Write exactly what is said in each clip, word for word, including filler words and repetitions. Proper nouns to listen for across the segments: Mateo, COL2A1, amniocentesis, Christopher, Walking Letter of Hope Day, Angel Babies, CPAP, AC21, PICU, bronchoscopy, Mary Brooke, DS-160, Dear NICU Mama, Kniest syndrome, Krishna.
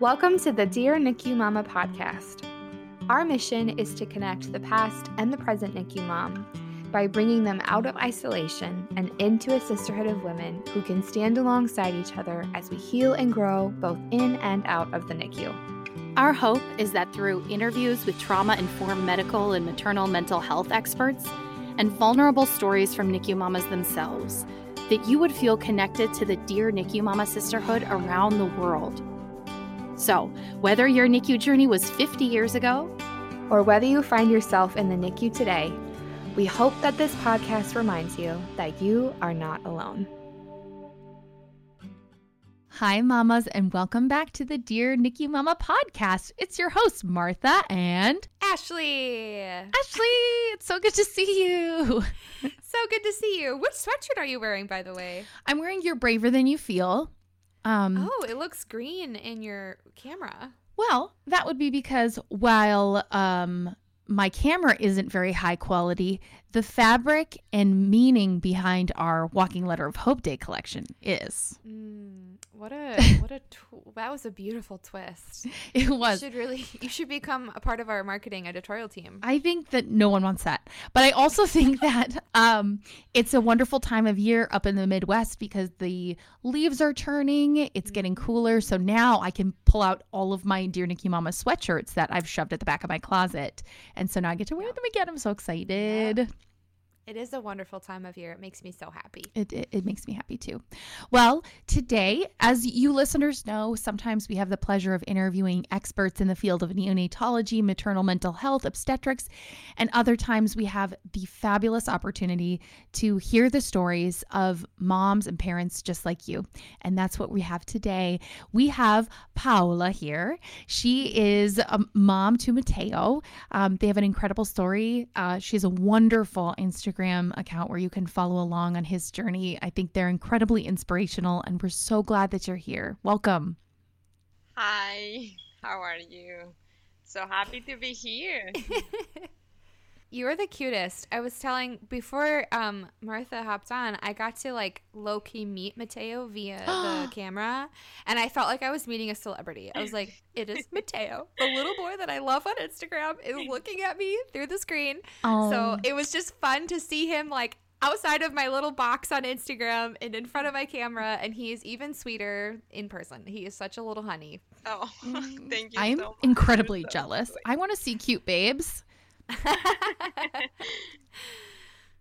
Welcome to the Dear N I C U Mama podcast. Our mission is to connect the past and the present N I C U mom by bringing them out of isolation and into a sisterhood of women who can stand alongside each other as we heal and grow both in and out of the N I C U. Our hope is that through interviews with trauma-informed medical and maternal mental health experts and vulnerable stories from N I C U mamas themselves, that you would feel connected to the Dear N I C U Mama sisterhood around the world. So, whether your N I C U journey was fifty years ago, or whether you find yourself in the N I C U today, we hope that this podcast reminds you that you are not alone. Hi, mamas, and welcome back to the Dear N I C U Mama podcast. It's your hosts, Martha and Ashley. Ashley, it's so good to see you. So good to see you. Which sweatshirt are you wearing, by the way? I'm wearing You're Braver Than You Feel. Um, oh, it looks green in your camera. Well, that would be because while um, my camera isn't very high quality, the fabric and meaning behind our Walking Letter of Hope Day collection is. Mm, what a what a tw- that was a beautiful twist. It was. You should really you should become a part of our marketing editorial team. I think that no one wants that, but I also think that um, it's a wonderful time of year up in the Midwest because the leaves are turning. It's mm. getting cooler, so now I can pull out all of my Dear N I C U Mama sweatshirts that I've shoved at the back of my closet, and so now I get to wear them again. I'm so excited. Yeah. It is a wonderful time of year. It makes me so happy. It, it it makes me happy too. Well, today, as you listeners know, sometimes we have the pleasure of interviewing experts in the field of neonatology, maternal mental health, obstetrics, and other times we have the fabulous opportunity to hear the stories of moms and parents just like you. And that's what we have today. We have Paola here. She is a mom to Mateo. Um, they have an incredible story. Uh, she's a wonderful Instagram account where you can follow along on his journey. I think they're incredibly inspirational, and we're so glad that you're here. Welcome. Hi, how are you? So happy to be here. You're the cutest. I was telling before um, Martha hopped on, I got to like low-key meet Mateo via the camera, and I felt like I was meeting a celebrity. I was like, it is Mateo, the little boy that I love on Instagram is looking at me through the screen. Oh. So it was just fun to see him like outside of my little box on Instagram and in front of my camera, and he is even sweeter in person. He is such a little honey. Oh, thank you. I'm so much. incredibly so jealous. Sweet. I want to see cute babes.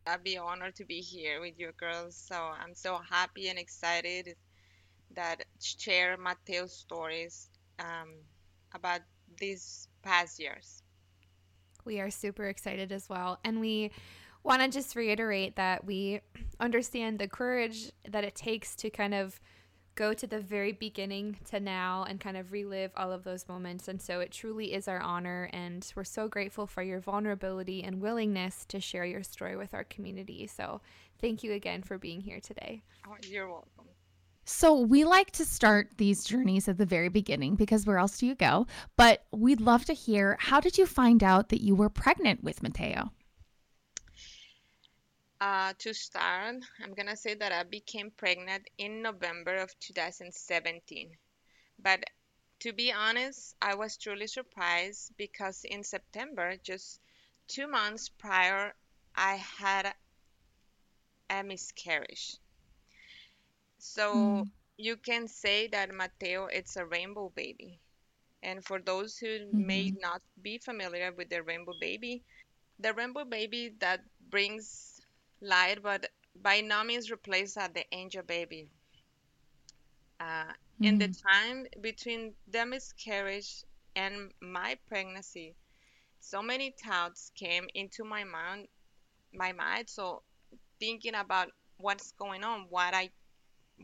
I'd be honored to be here with you girls. So I'm so happy and excited that share Mateo's stories um, about these past years. We are super excited as well, and we want to just reiterate that we understand the courage that it takes to kind of go to the very beginning to now and kind of relive all of those moments. And so it truly is our honor, and we're so grateful for your vulnerability and willingness to share your story with our community. So thank you again for being here today. Oh, you're welcome. So we like to start these journeys at the very beginning because where else do you go? But we'd love to hear, how did you find out that you were pregnant with Mateo? Uh, to start, I'm going to say that I became pregnant in November of two thousand seventeen. But to be honest, I was truly surprised because in September, just two months prior, I had a miscarriage. So mm. you can say that Mateo, it's a rainbow baby. And for those who mm-hmm. may not be familiar with the rainbow baby, the rainbow baby that brings light, but by no means replaced at the angel baby. Uh, mm-hmm. In the time between the miscarriage and my pregnancy, so many thoughts came into my mind, my mind. So thinking about what's going on, what I,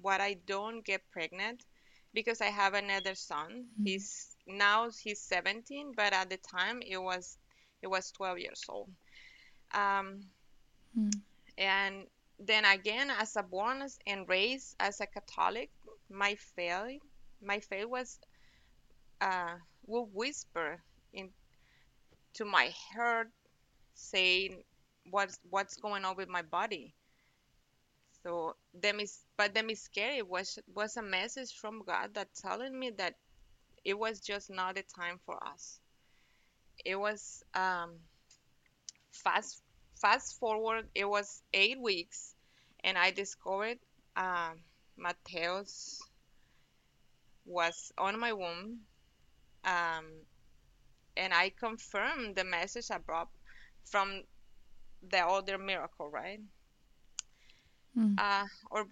what I don't get pregnant, because I have another son. Mm-hmm. He's now he's seventeen, but at the time it was, it was twelve years old. Um. Mm-hmm. And then again, as a born and raised as a Catholic, my faith, my faith was, uh, will whisper in to my heart, saying what's what's going on with my body. So the mis- but the miscarriage was was a message from God that telling me that it was just not the time for us. It was um, fast fast forward, it was eight weeks, and I discovered um, Mateo's was on my womb, um, and I confirmed the message I brought from the other miracle, right? Mm. Uh, our,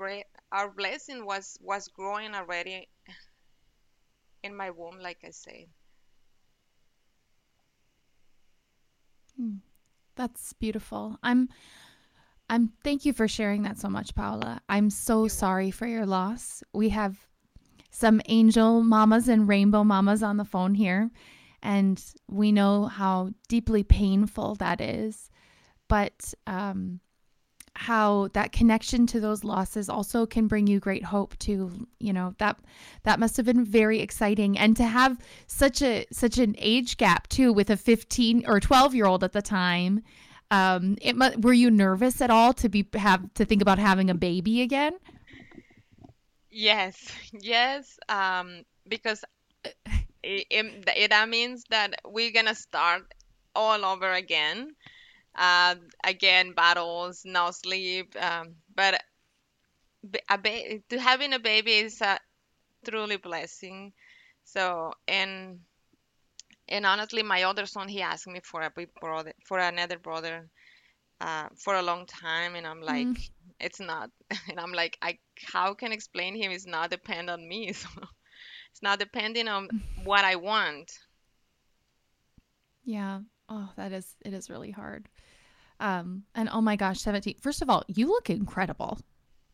our blessing was, was growing already in my womb, like I said. Mm. That's beautiful. I'm, I'm. Thank you for sharing that so much, Paola. I'm so sorry for your loss. We have some angel mamas and rainbow mamas on the phone here, and we know how deeply painful that is, but um, how that connection to those losses also can bring you great hope too. You know, that that must have been very exciting, and to have such a such an age gap too, with a fifteen or twelve year old at the time. Um, it mu- were you nervous at all to be have to think about having a baby again? Yes, yes, um, because it, it, it that means that we're gonna start all over again. Uh, again, battles, no sleep. Um, but a ba- to having a baby is a truly blessing. So, and and honestly, my older son, he asked me for a big brother, for another brother, uh, for a long time, and I'm like, mm. it's not. And I'm like, I how can I explain him? It's not depend on me. So it's not depending on what I want. Yeah. Oh, that is, it is really hard. Um, and oh my gosh, seventeen. First of all, you look incredible.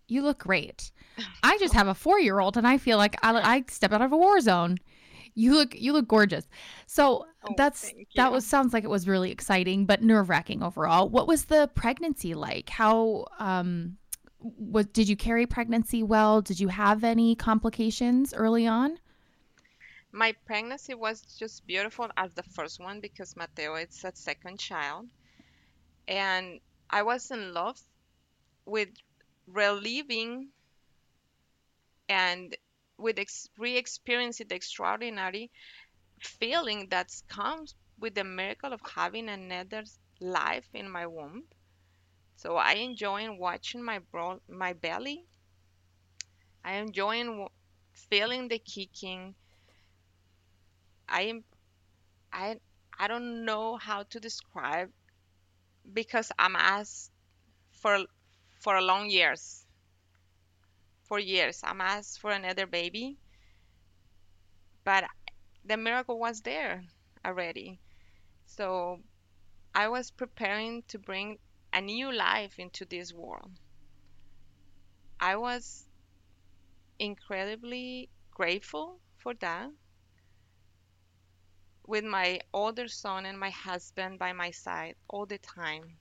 You look great. I just have a four-year-old and I feel like I, I step out of a war zone. You look, you look gorgeous. So oh, that's, that was, sounds like it was really exciting, but nerve-wracking overall. What was the pregnancy like? How, um, what, did you carry pregnancy well? Did you have any complications early on? My pregnancy was just beautiful as the first one, because Mateo is a second child, and I was in love with reliving and with ex- re-experiencing the extraordinary feeling that comes with the miracle of having another life in my womb. So I enjoying watching my bro- my belly. I enjoying w- feeling the kicking. I I I don't know how to describe, because I'm asked for for long years. For years, I'm asked for another baby, but the miracle was there already. So I was preparing to bring a new life into this world. I was incredibly grateful for that, with my older son and my husband by my side all the time.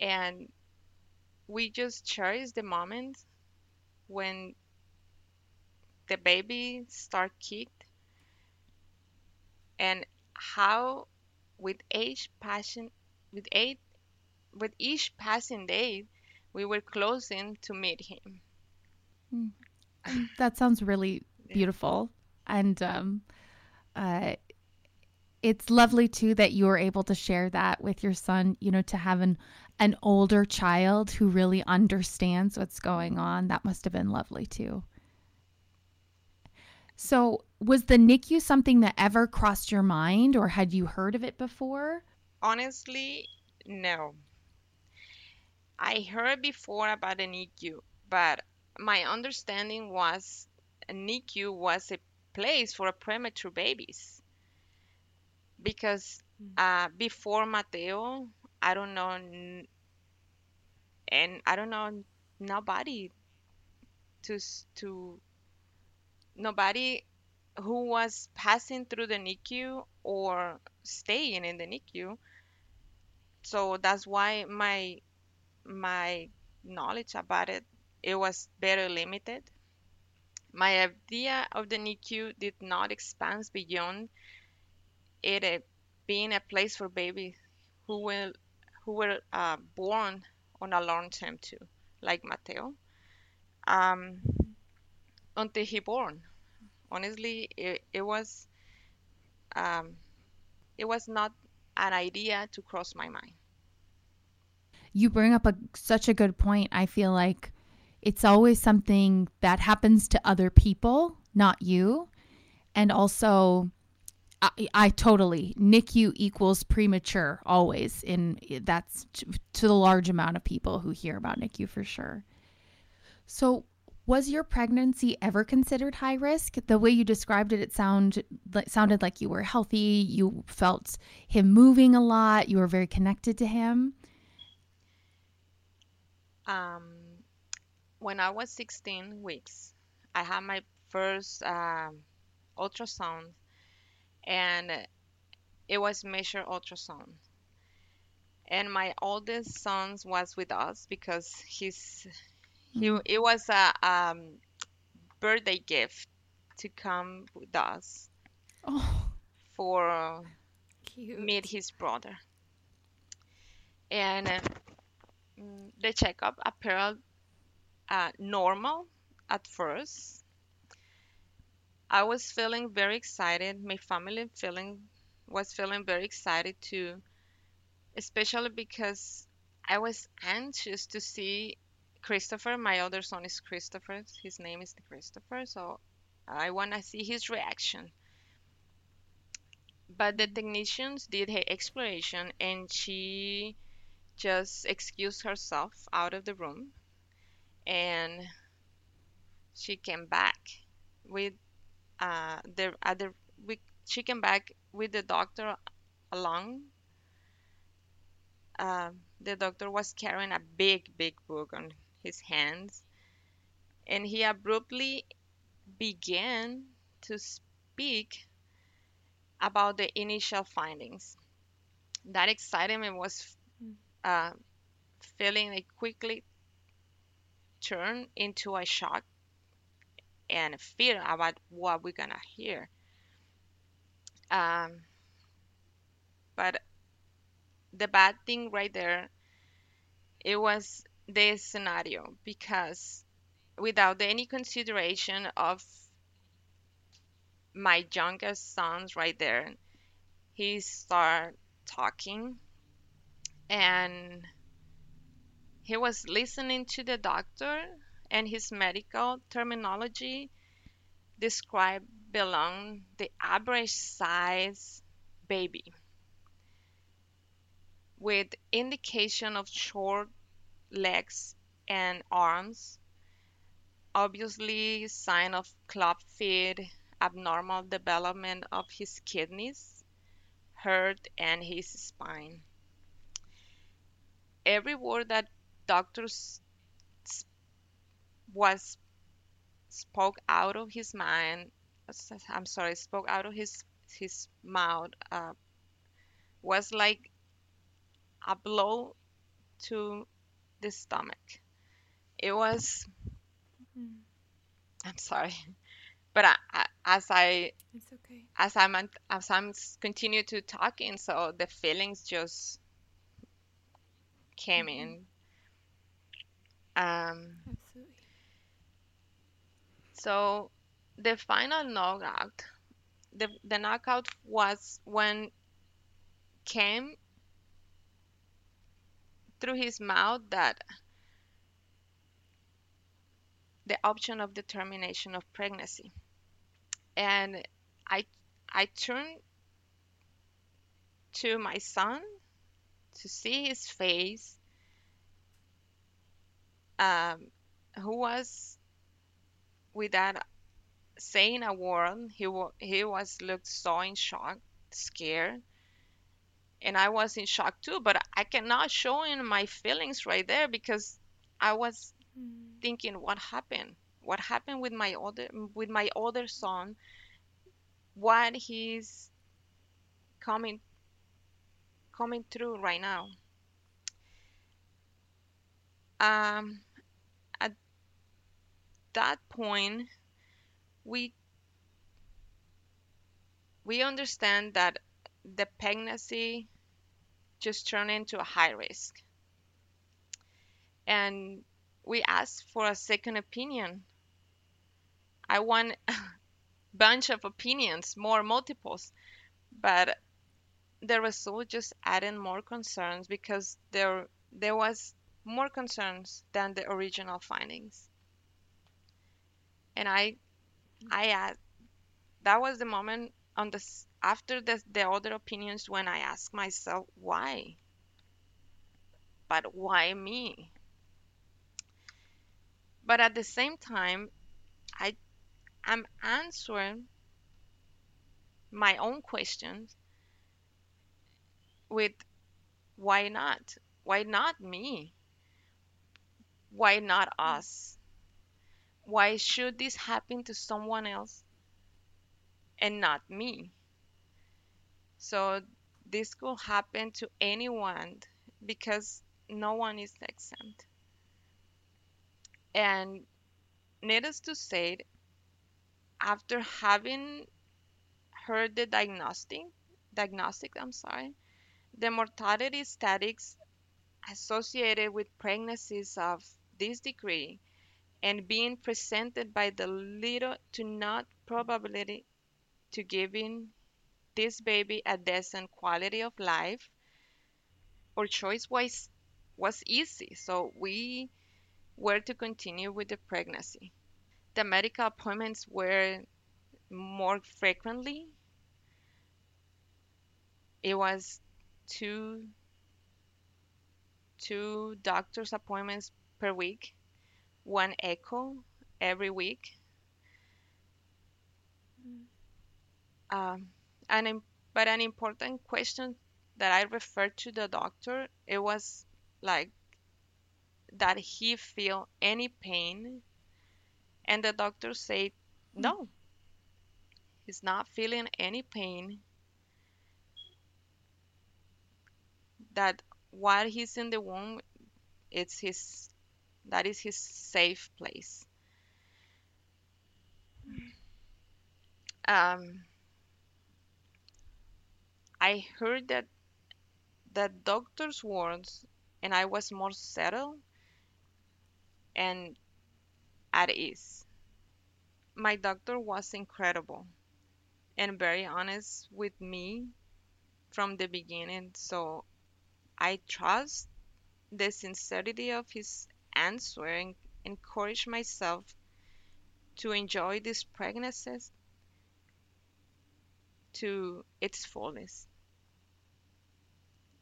And we just cherish the moment when the baby start kicked, and how with each passing with eight with each passing day we were closing to meet him. That sounds really beautiful. And um Uh, it's lovely too that you were able to share that with your son, you know, to have an, an older child who really understands what's going on. That must have been lovely too. So was the NICU something that ever crossed your mind, or had you heard of it before? Honestly, no. I heard before about the NICU, but my understanding was a NICU was a place for premature babies, because uh, before Mateo, I don't know, and I don't know nobody to to nobody who was passing through the NICU or staying in the NICU. So that's why my my knowledge about it it was very limited. My idea of the NICU did not expand beyond it uh, being a place for babies who will who were uh, born on a long term too, like Mateo, um, until he born, honestly, it, it was um, it was not an idea to cross my mind. You bring up a, such a good point. I feel like it's always something that happens to other people, not you. And also, I, I totally, N I C U equals premature always. In that's to, to the large amount of people who hear about N I C U for sure. So was your pregnancy ever considered high risk? The way you described it, it sound, it sounded like you were healthy. You felt him moving a lot. You were very connected to him. Um, when I was sixteen weeks, I had my first um, ultrasound, and it was measured ultrasound. And my oldest son was with us because he's... He, it was a um, birthday gift to come with us oh, for uh, meet his brother. And uh, the checkup appeared uh, normal at first. I was feeling very excited. My family feeling was feeling very excited too, especially because I was anxious to see Christopher. My other son is Christopher. His name is Christopher. So I want to see his reaction. But the technicians did her exploration, and she just excused herself out of the room. And she came back with uh, the other. She came back with the doctor along. Uh, the doctor was carrying a big, big book on his hands, and he abruptly began to speak about the initial findings. That excitement was uh, feeling it quickly turned into a shock and fear about what we're gonna hear. Um, but the bad thing right there, it was this scenario, because without any consideration of my youngest son's right there, he started talking, and he was listening to the doctor, and his medical terminology described belong the average size baby with indication of short legs and arms, obviously sign of club feet, abnormal development of his kidneys, heart, and his spine. Every word that doctors was spoke out of his mind, I'm sorry, spoke out of his his mouth uh, was like a blow to the stomach. It was, mm-hmm. I'm sorry, but I, I, as I, it's okay. as I'm, as I'm continue to talking, so the feelings just came mm-hmm. in. Um, Absolutely. So the final knockout, the, the knockout was when came through his mouth that the option of the termination of pregnancy. And I I turned to my son to see his face, um, who was without saying a word. He, wa- he was looked so in shock, scared. And I was in shock too, but I cannot show in my feelings right there because I was mm. thinking, what happened? What happened with my older with my older son? What he's coming coming through right now? Um, at that point, we we understand that the pregnancy just turned into a high risk. And we asked for a second opinion. I want bunch of opinions, more multiples, but the result just added more concerns because there there was more concerns than the original findings. And I, I asked, that was the moment on this, after the, the other opinions when I asked myself, why? But why me? But at the same time, I am answering my own questions with why not? Why not me? Why not us? Why should this happen to someone else and not me? So this could happen to anyone because no one is exempt. And needless to say, after having heard the diagnostic, diagnostic, I'm sorry, the mortality statistics associated with pregnancies of this degree and being presented by the little to not probability to giving this baby a decent quality of life or choice was, was easy. So we were to continue with the pregnancy. The medical appointments were more frequently. It was two, two doctor's appointments per week, one echo every week. Um, and, but an important question that I referred to the doctor, it was like that he feel any pain, and the doctor said, no, he's not feeling any pain, that while he's in the womb, it's his, that is his safe place. Um, I heard that the doctor's words, and I was more settled and at ease. My doctor was incredible and very honest with me from the beginning, so I trust the sincerity of his answer and encourage myself to enjoy this pregnancy to its fullest.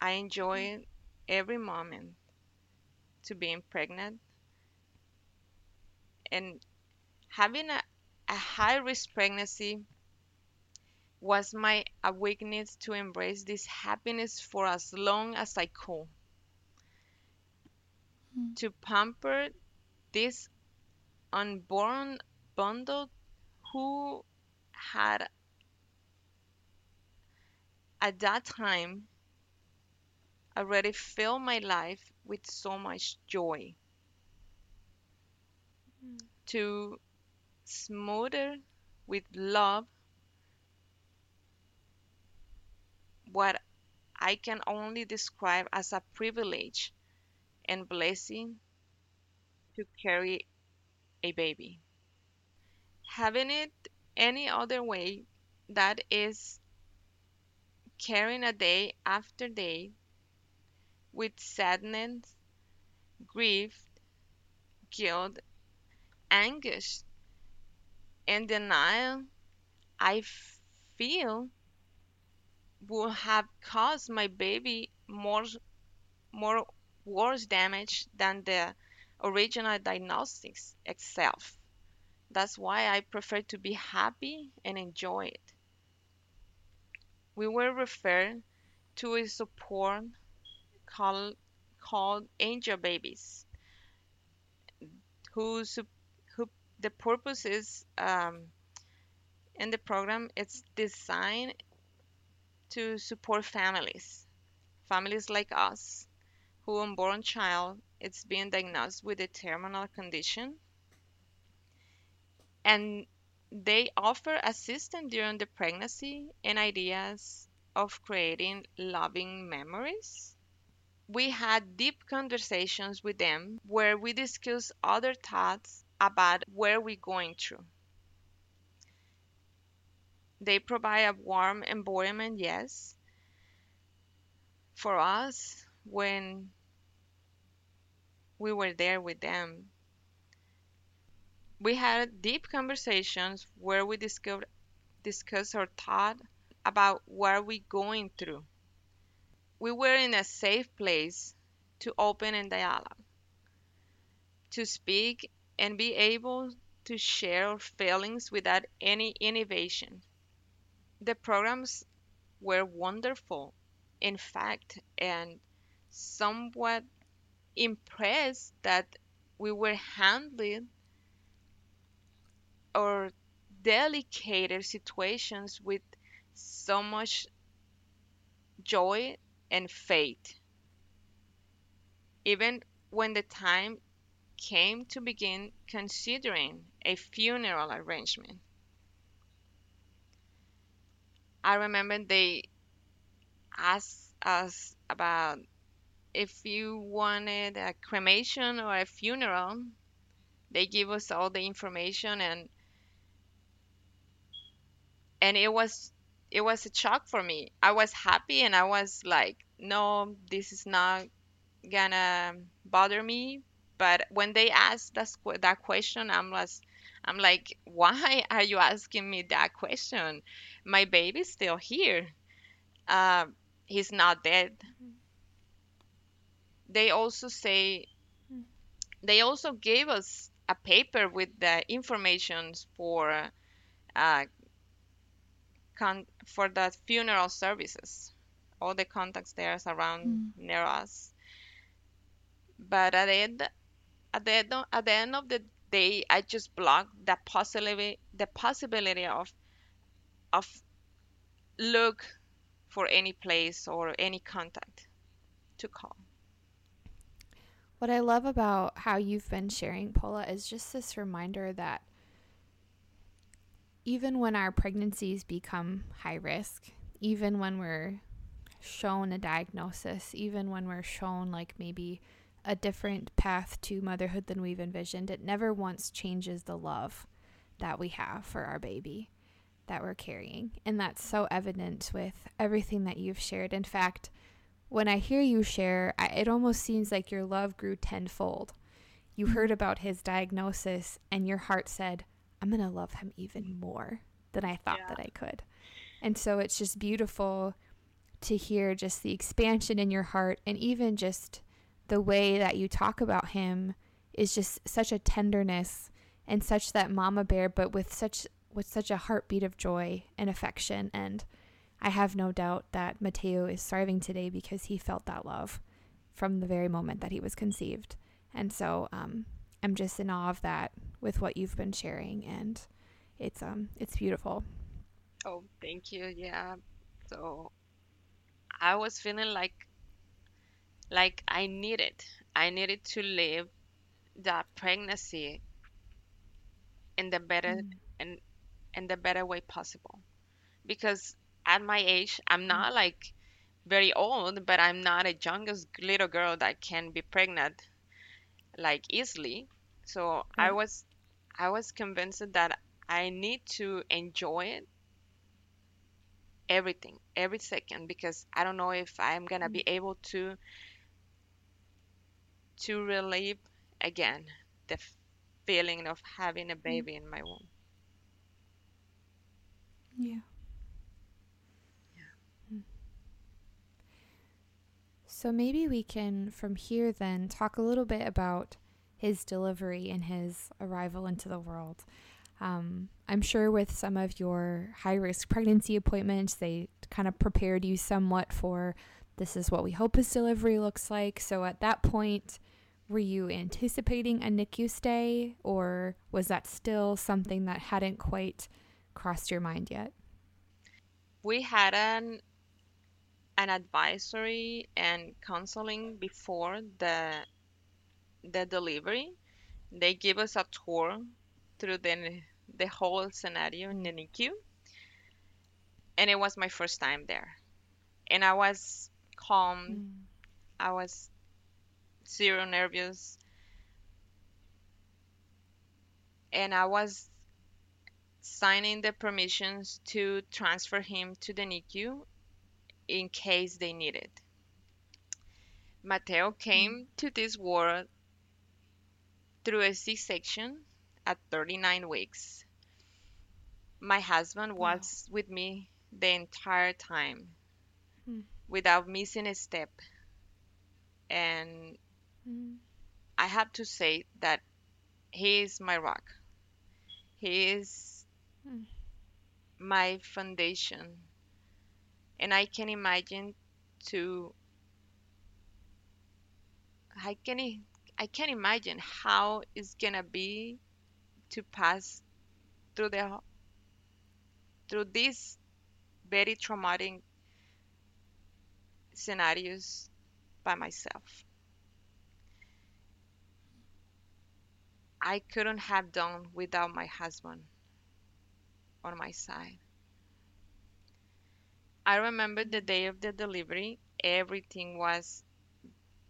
I enjoy every moment to being pregnant, and having a, a high-risk pregnancy was my awareness to embrace this happiness for as long as I could. Mm. To pamper this unborn bundle who had at that time already filled my life with so much joy. Mm. To smother with love what I can only describe as a privilege and blessing to carry a baby. Having it any other way, that is carrying a day after day with sadness, grief, guilt, anguish, and denial, I feel would have caused my baby more, more worse damage than the original diagnostics itself. That's why I prefer to be happy and enjoy it. We were referred to a support called, called Angel Babies, who, who the purpose is um, in the program, it's designed to support families, families like us, who unborn child is being diagnosed with a terminal condition, and they offer assistance during the pregnancy and ideas of creating loving memories. We had deep conversations with them where we discussed other thoughts about where we're going through. They provide a warm environment, yes, for us when we were there with them. We had deep conversations where we discussed, discussed our thought about what are we going through. We were in a safe place to open and dialogue, to speak and be able to share our feelings without any inhibition. The programs were wonderful, in fact, and somewhat impressed that we were handling or delicate situations with so much joy and faith. Even when the time came to begin considering a funeral arrangement, I remember they asked us about if you wanted a cremation or a funeral. They give us all the information, and and it was it was a shock for me. I was happy, and I was like, no, this is not gonna bother me. But when they asked that that question, I'm like, I'm like, why are you asking me that question? My baby's still here. Uh, he's not dead. They also say, they also gave us a paper with the information for, uh, con- for the funeral services, all the contacts there around mm. near us. But at the end, at the end, at the end of the day, I just blocked the possibility, the possibility of, of look for any place or any contact to call. What I love about how you've been sharing, Paula, is just this reminder that even when our pregnancies become high risk, even when we're shown a diagnosis, even when we're shown like maybe a different path to motherhood than we've envisioned, it never once changes the love that we have for our baby that we're carrying. And that's so evident with everything that you've shared. In fact, when I hear you share, I, it almost seems like your love grew tenfold. You heard about his diagnosis and your heart said, I'm going to love him even more than I thought yeah. that I could. And so it's just beautiful to hear just the expansion in your heart, and even just the way that you talk about him is just such a tenderness and such that mama bear, but with such with such a heartbeat of joy and affection. And I have no doubt that Mateo is thriving today because he felt that love from the very moment that he was conceived. And so um, I'm just in awe of that with what you've been sharing, and it's um it's beautiful. Oh, thank you. Yeah. So I was feeling like like I needed I needed to live that pregnancy in the better mm. in, in the better way possible, because at my age, I'm not like very old, but I'm not a youngest little girl that can be pregnant like easily. So mm. I was, I was convinced that I need to enjoy it, everything, every second, because I don't know if I'm gonna mm. be able to to relive again the feeling of having a baby mm. in my womb. Yeah. So maybe we can, from here then, talk a little bit about his delivery and his arrival into the world. Um, I'm sure with some of your high-risk pregnancy appointments, they kind of prepared you somewhat for, this is what we hope his delivery looks like. So at that point, were you anticipating a NICU stay, or was that still something that hadn't quite crossed your mind yet? We had an an advisory and counseling before the the delivery. They give us a tour through the the whole scenario in the NICU, and it was my first time there, and I was calm. Mm. I was zero nervous, and I was signing the permissions to transfer him to the NICU in case they need it. Mateo came to this world through a C-section at thirty-nine weeks. My husband was wow. with me the entire time mm. without missing a step. And mm. I have to say that he is my rock. He is mm. my foundation. And I can imagine to... I can I can't imagine how it's gonna be to pass through the through these very traumatic scenarios by myself. I couldn't have done without my husband on my side. I remember the day of the delivery. Everything was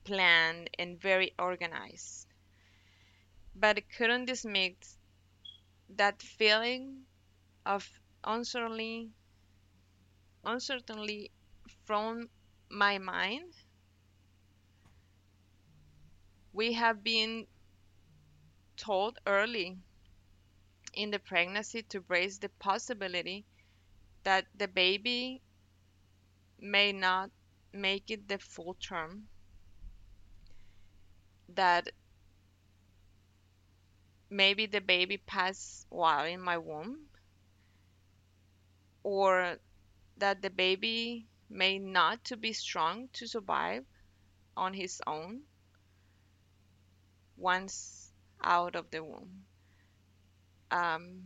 planned and very organized, but I couldn't dismiss that feeling of uncertainty, uncertainty from my mind. We have been told early in the pregnancy to brace the possibility that the baby may not make it the full term, that maybe the baby passed while in my womb, or that the baby may not to be strong to survive on his own once out of the womb. Um,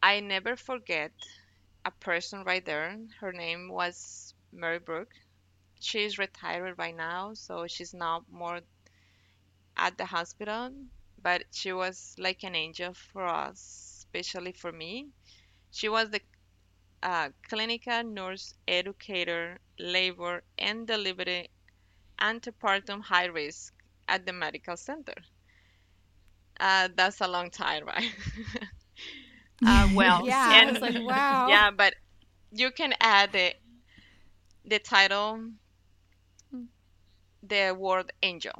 I never forget a person right there. Her name was Mary Brooke. She's retired right now, so she's not more at the hospital, but she was like an angel for us, especially for me. She was the uh, clinical nurse, educator, labor, and delivery antepartum high risk at the medical center. Uh, that's a long time, right? uh, well, yeah, and, I was like, wow. Yeah, but you can add the, the title, the word angel,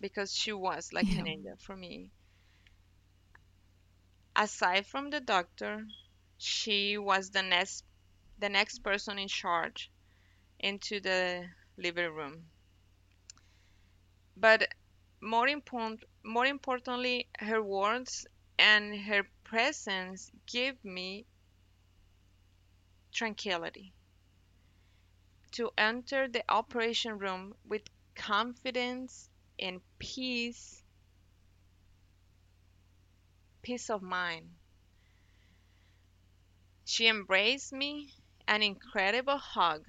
because she was like yeah. an angel for me. Aside from the doctor, she was the next the next person in charge into the delivery room, but more important more importantly, her words and her presence gave me tranquility to enter the operation room with confidence and peace, peace of mind. She embraced me, an incredible hug,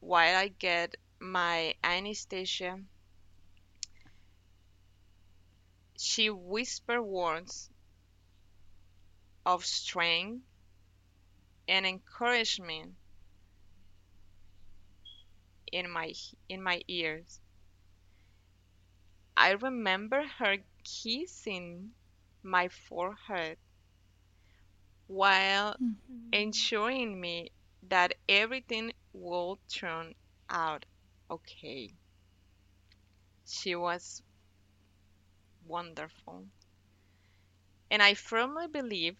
while I get my anesthesia. She whispered words of strength and encouragement in my in my ears. I remember her kissing my forehead while mm-hmm. ensuring me that everything will turn out okay. She was wonderful, and I firmly believe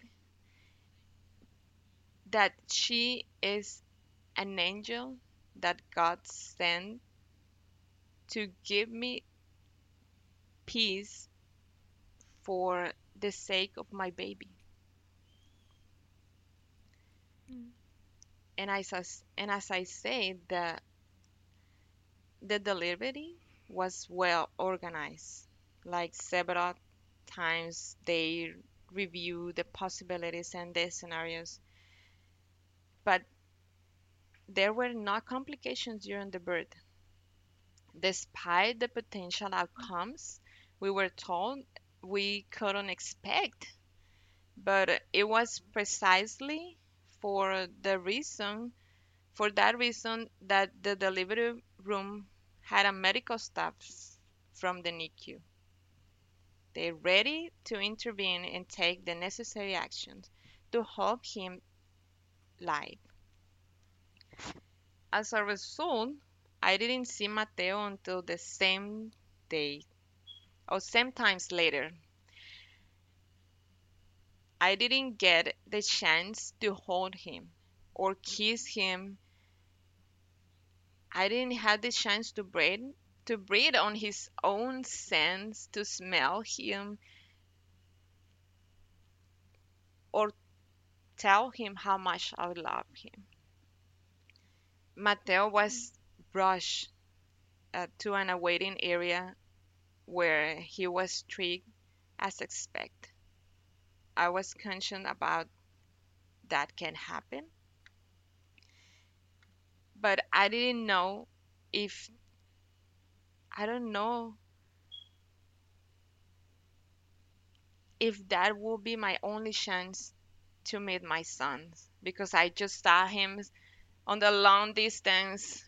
that she is an angel that God sent to give me peace for the sake of my baby. Mm. And as and as I say, the the delivery was well organized. Like several times, they review the possibilities and the scenarios, but there were no complications during the birth. Despite the potential outcomes we were told we couldn't expect, but it was precisely for the reason, for that reason, that the delivery room had a medical staff from the NICU. They're ready to intervene and take the necessary actions to help him live. As a result, I didn't see Mateo until the same day or same times later. I didn't get the chance to hold him or kiss him. I didn't have the chance to breathe, to breathe on his own scents, to smell him, or tell him how much I love him. Mateo was rushed uh, to an awaiting area where he was treated as expected. I was conscious about that can happen, but I didn't know if, I don't know if that will be my only chance to meet my son, because I just saw him on the long distance.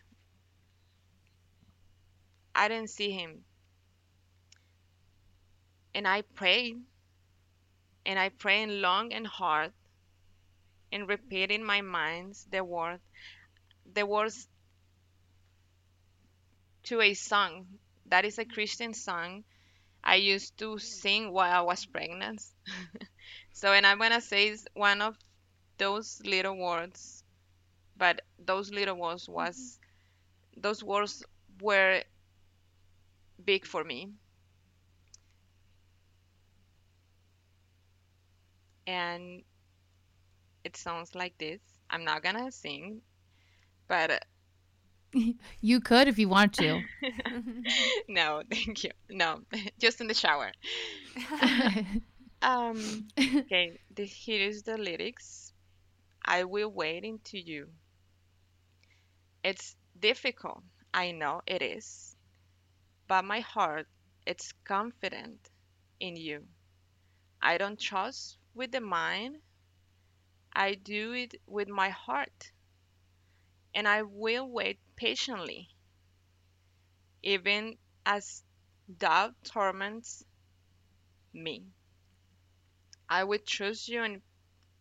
I didn't see him, and I prayed. And I prayed long and hard, and repeat in my mind the word, the words to a song that is a Christian song I used to sing while I was pregnant. So, and I'm gonna say one of those little words, but those little words was, those words were big for me. And it sounds like this. I'm not going to sing, but... You could if you want to. No, thank you. No, just in the shower. um, okay, the, here is the lyrics. I will wait into you. It's difficult. I know it is. But my heart, it's confident in you. I don't trust with the mind, I do it with my heart, and I will wait patiently, even as doubt torments me. I will trust you in,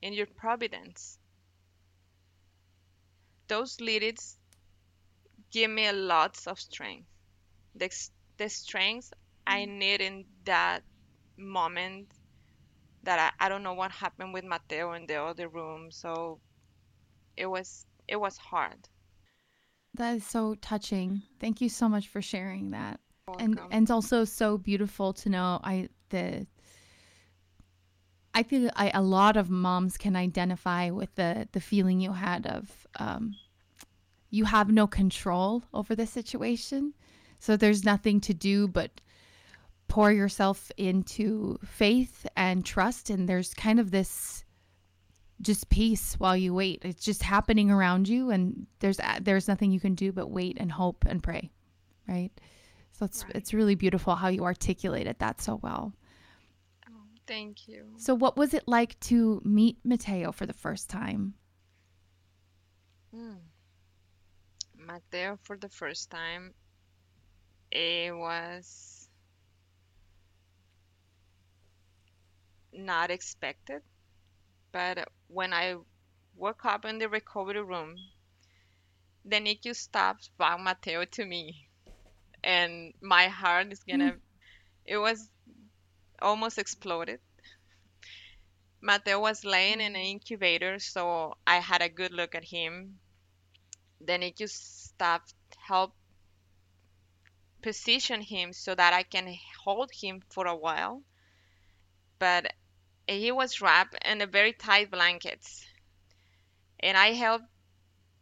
in your providence. Those lyrics give me lots of strength, the, the strength I need in that moment. That I, I don't know what happened with Mateo in the other room, so it was it was hard. That is so touching. Thank you so much for sharing that. And and also so beautiful to know. I the I feel I, a lot of moms can identify with the the feeling you had of um, you have no control over the situation, so there's nothing to do but pour yourself into faith and trust, and there's kind of this just peace while you wait. It's just happening around you, and there's there's nothing you can do but wait and hope and pray, right? So it's right. It's really beautiful how you articulated that so well. Oh, thank you. So what was it like to meet Mateo for the first time? Mm. Mateo for the first time, it was not expected, but when I woke up in the recovery room, the NICU staff brought Mateo to me, and my heart is gonna mm. it was almost exploded. Mateo was laying in an incubator, so I had a good look at him. The NICU staff helped position him so that I can hold him for a while, but he was wrapped in a very tight blankets, and I held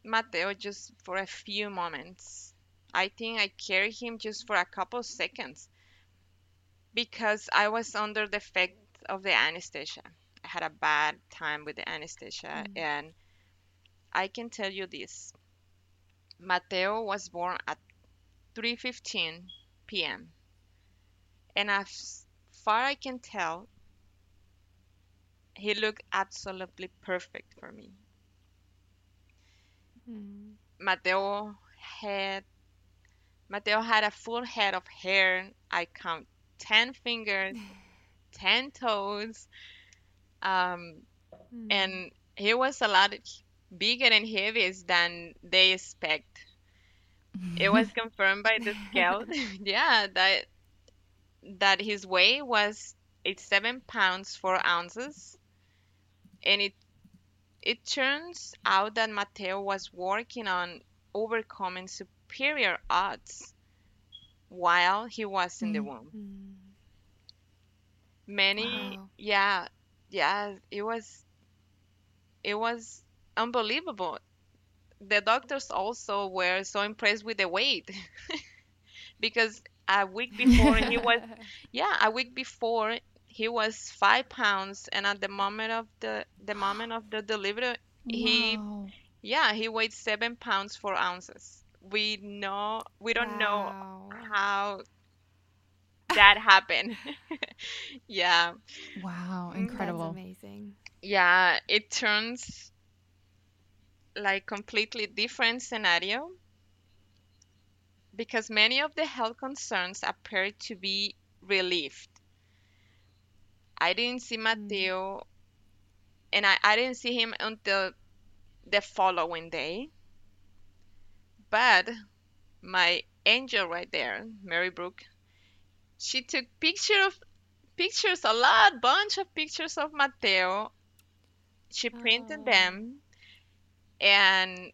Mateo just for a few moments. I think I carried him just for a couple seconds because I was under the effect of the anesthesia. I had a bad time with the anesthesia, mm-hmm. and I can tell you this. Mateo was born at three fifteen p.m. and as far I can tell, he looked absolutely perfect for me. Mm. Mateo had Mateo had a full head of hair. I count ten fingers ten toes. Um, mm. And he was a lot bigger and heavier than they expect. It was confirmed by the scale. yeah, that that his weight was eighty-seven pounds, four ounces. And it it turns out that Mateo was working on overcoming superior odds while he was in the womb. Mm-hmm. Many, wow. yeah, yeah, it was, it was unbelievable. The doctors also were so impressed with the weight because a week before he was, yeah, a week before he was five pounds, and at the moment of the the moment of the delivery, he, wow. yeah, he weighed seven pounds four ounces. We know we don't wow. know how that happened. yeah. Wow, incredible, that's amazing. Yeah, it turns. Like completely different scenario because many of the health concerns appear to be relieved. I didn't see Mateo and I, I didn't see him until the following day, but my angel right there, Mary Brooke, she took picture of, pictures, a lot, bunch of pictures of Mateo. She printed oh. them. And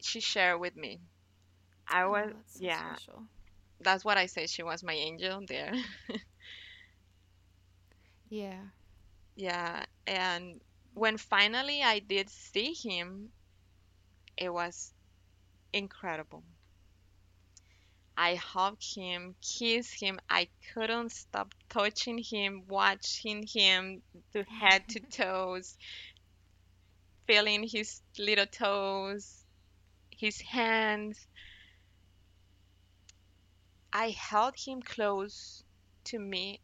she shared with me. I was, oh, that's so yeah, special. That's what I said. She was my angel there. yeah. Yeah. And when finally I did see him, it was incredible. I hugged him, kissed him. I couldn't stop touching him, watching him to head to toes. Feeling his little toes, his hands. I held him close to me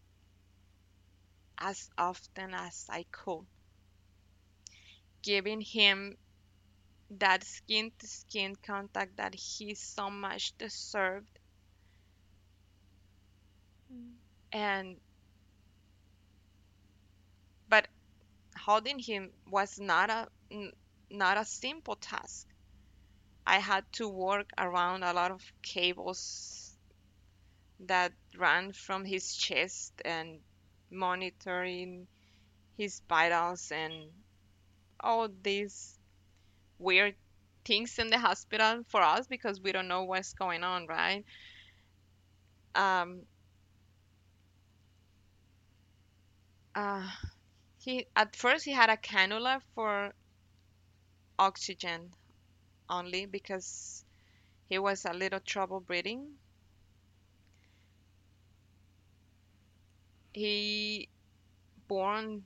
as often as I could, giving him that skin-to-skin contact that he so much deserved. Mm. And but holding him was not a not a simple task. I had to work around a lot of cables that ran from his chest and monitoring his vitals and all these weird things in the hospital for us because we don't know what's going on, right? Um, uh, He at first he had a cannula for oxygen only because he was a little trouble breathing. He born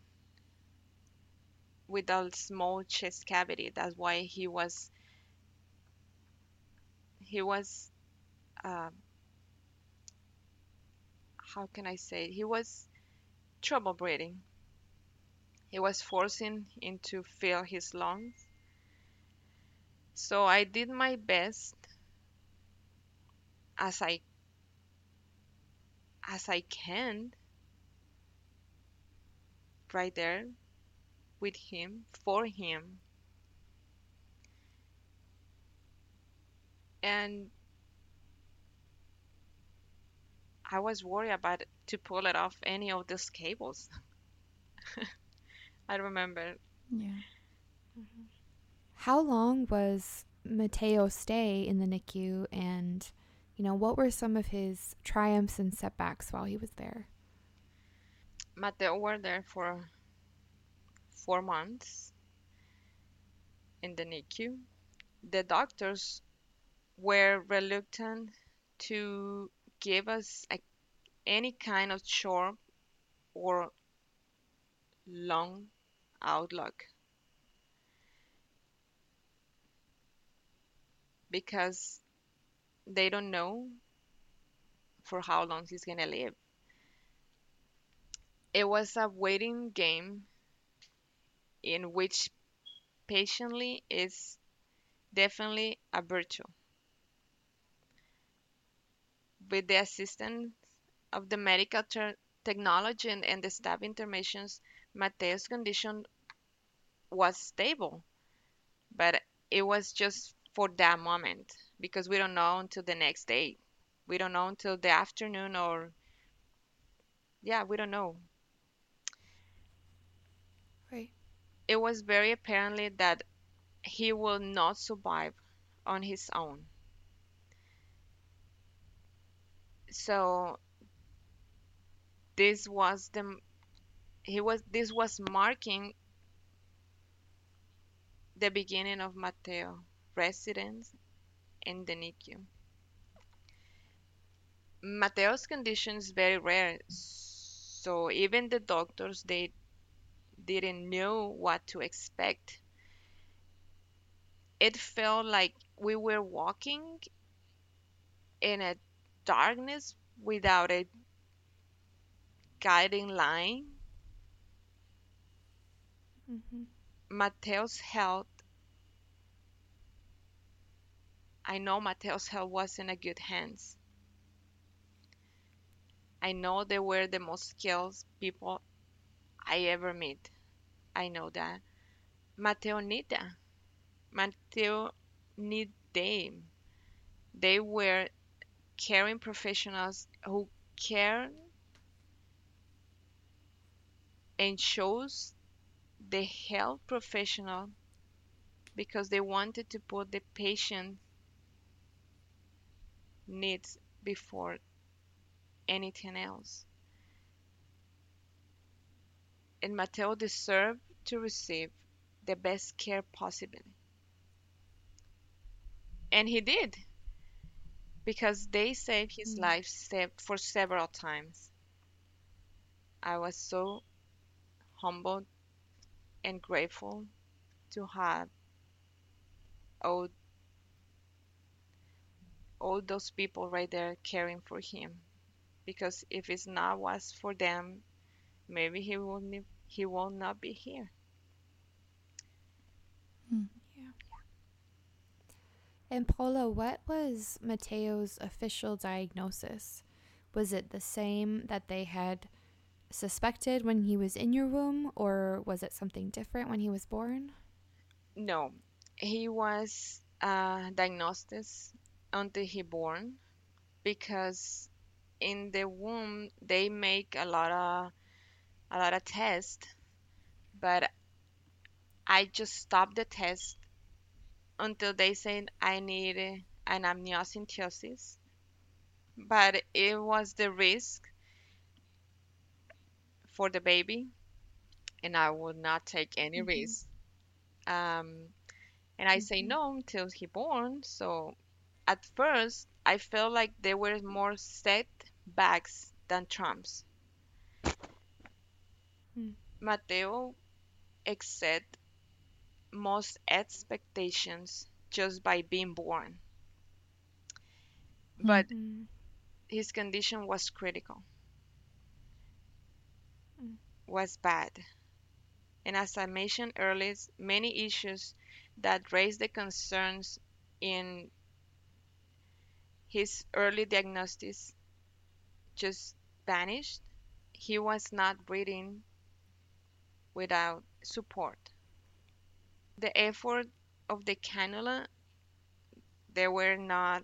with a small chest cavity. That's why he was he was uh, how can I say? He was trouble breathing. He was forcing him to fill his lungs. So I did my best as I as I can right there with him, for him. And I was worried about to pull it off any of these cables. I remember. Yeah. Mm-hmm. How long was Mateo stay in the NICU, and, you know, what were some of his triumphs and setbacks while he was there? Mateo were there for four months in the NICU. The doctors were reluctant to give us a, any kind of short or long outlook because they don't know for how long he's gonna live. It was a waiting game in which patiently is definitely a virtue. With the assistance of the medical ter- technology and, and the staff interventions, Mateo's condition was stable, but it was just for that moment, because we don't know until the next day. We don't know until the afternoon, or yeah, we don't know. Right. It was very apparently that he will not survive on his own. So this was the he was this was marking the beginning of Mateo residence in the NICU. Mateo's condition is very rare, so even the doctors, they didn't know what to expect. It felt like we were walking in a darkness without a guiding line. Mm-hmm. Mateo's health, I know Mateo's health was in a good hands. I know they were the most skilled people I ever met. I know that. Mateo needed that. Mateo needed them. They were caring professionals who cared and chose the health professional because they wanted to put the patient needs before anything else. And Mateo deserved to receive the best care possible. And he did, because they saved his mm-hmm. life saved for several times. I was so humbled and grateful to have all, all those people right there caring for him. Because if it's not was for them, maybe he will ne- he will not be here. Mm. Yeah. And Paula, what was Mateo's official diagnosis? Was it the same that they had suspected when he was in your womb, or was it something different when he was born? No, he was uh, diagnosed until he born, because in the womb they make a lot of a lot of tests, but I just stopped the test until they said I need an amniocentesis. But it was the risk for the baby, and I would not take any mm-hmm. risk. Um, and I mm-hmm. say no until he born. So at first I felt like there were more setbacks than trumps. Mm. Mateo exceeded most expectations just by being born. But mm-hmm. his condition was critical, mm. was bad. And as I mentioned earlier, many issues that raised the concerns in his early diagnosis just vanished. He was not breathing without support. The effort of the cannula, they were not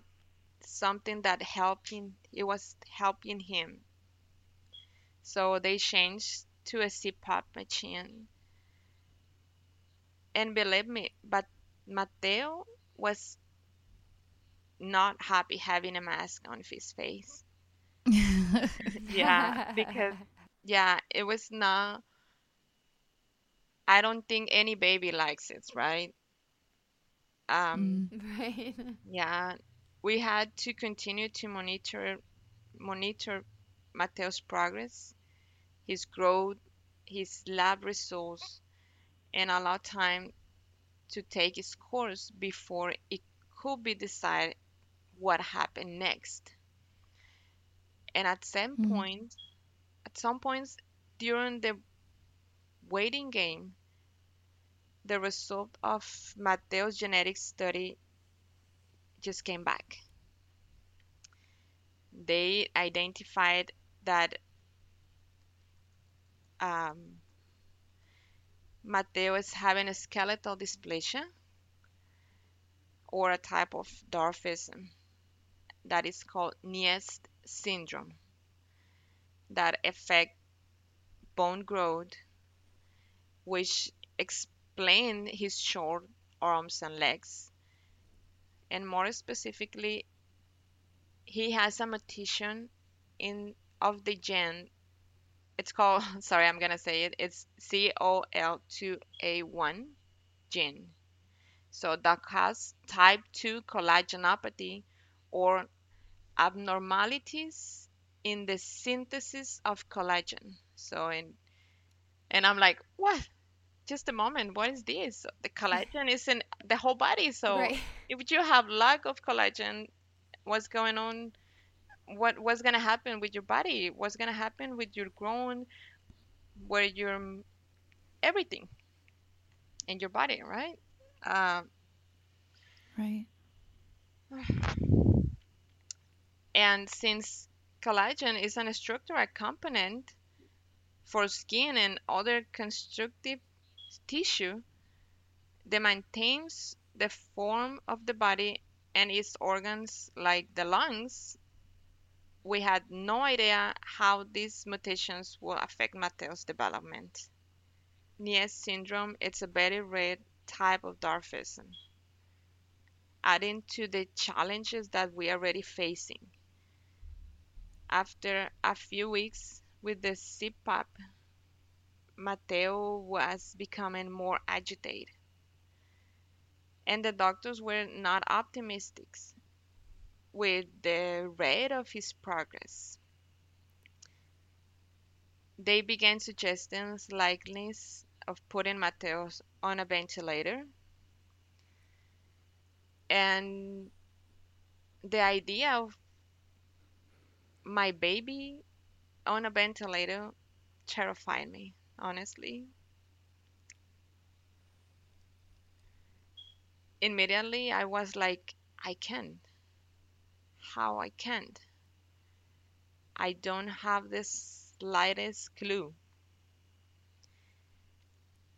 something that helping, it was helping him. So they changed to a C PAP machine. And believe me, but Mateo was not happy having a mask on his face. Yeah, because yeah, it was not, I don't think any baby likes it, right? Um right. Yeah, we had to continue to monitor monitor Mateo's progress, his growth, his lab results, and allow time to take its course before it could be decided what happened next. And at some mm-hmm. point, at some points during the waiting game, the result of Mateo's genetic study just came back. They identified that um, Mateo is having a skeletal dysplasia or a type of dwarfism that is called Kniest syndrome that affect bone growth, which explain his short arms and legs. And more specifically, he has a mutation in of the gene. It's called, sorry, I'm gonna say it. It's C O L two A one gene. So that has type two collagenopathy or abnormalities in the synthesis of collagen. So in, and I'm like, what? Just a moment, what is this? The collagen is in the whole body. So right. If you have lack of collagen, what's going on? What what's gonna happen with your body? What's gonna happen with your groin, where your everything in your body, right? Um, right. And since collagen is a structural component for skin and other constructive tissue that maintains the form of the body and its organs like the lungs, we had no idea how these mutations will affect Mateo's development. Kniest syndrome, it's a very rare type of dwarfism, adding to the challenges that we are already facing. After a few weeks with the C PAP, Mateo was becoming more agitated, and the doctors were not optimistic with the rate of his progress. They began suggesting the likelihood of putting Mateo on a ventilator, and the idea of my baby on a ventilator terrified me, honestly. Immediately, I was like, I can't. How I can't? I don't have the slightest clue.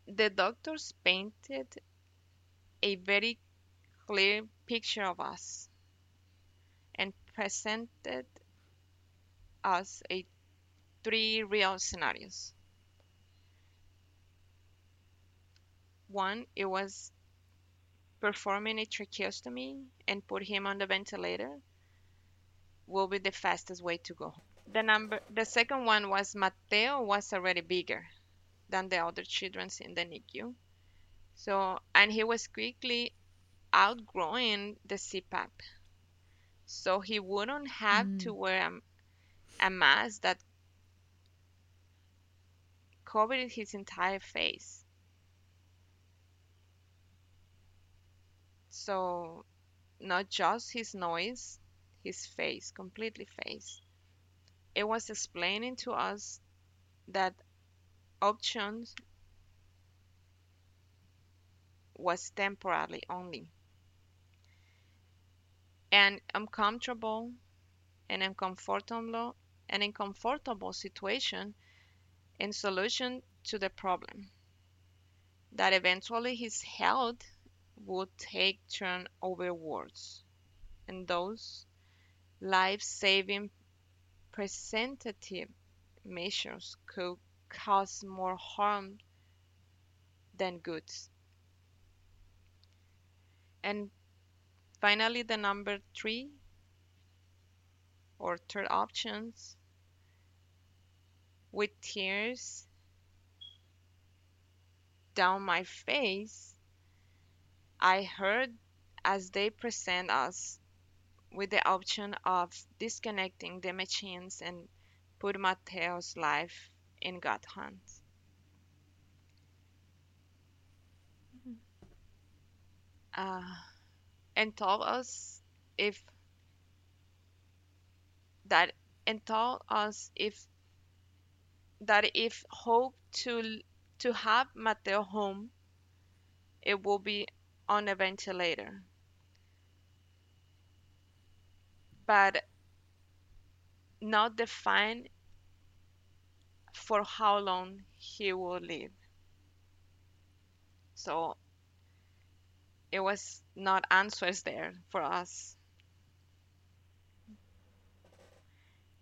The doctors painted a very clear picture of us and presented us a three real scenarios. One, it was performing a tracheostomy and put him on the ventilator will be the fastest way to go. The number, the second one was Mateo was already bigger than the other children in the NICU. So, and he was quickly outgrowing the C PAP. So he wouldn't have mm. to wear a, a mask that covered his entire face. So not just his nose, his face, completely face. It was explaining to us that options was temporarily only. And uncomfortable and uncomfortable and uncomfortable situation and solution to the problem, that eventually his health would take turn over wards, and those life-saving preventative measures could cause more harm than good. And finally, the number three or third options, with tears down my face, I heard as they present us with the option of disconnecting the machines and put Mateo's life in God's hands. Uh, and told us if that and told us if that if hope to to have Mateo home, it will be on a ventilator. But not defined for how long he will live. So it was not answers there for us.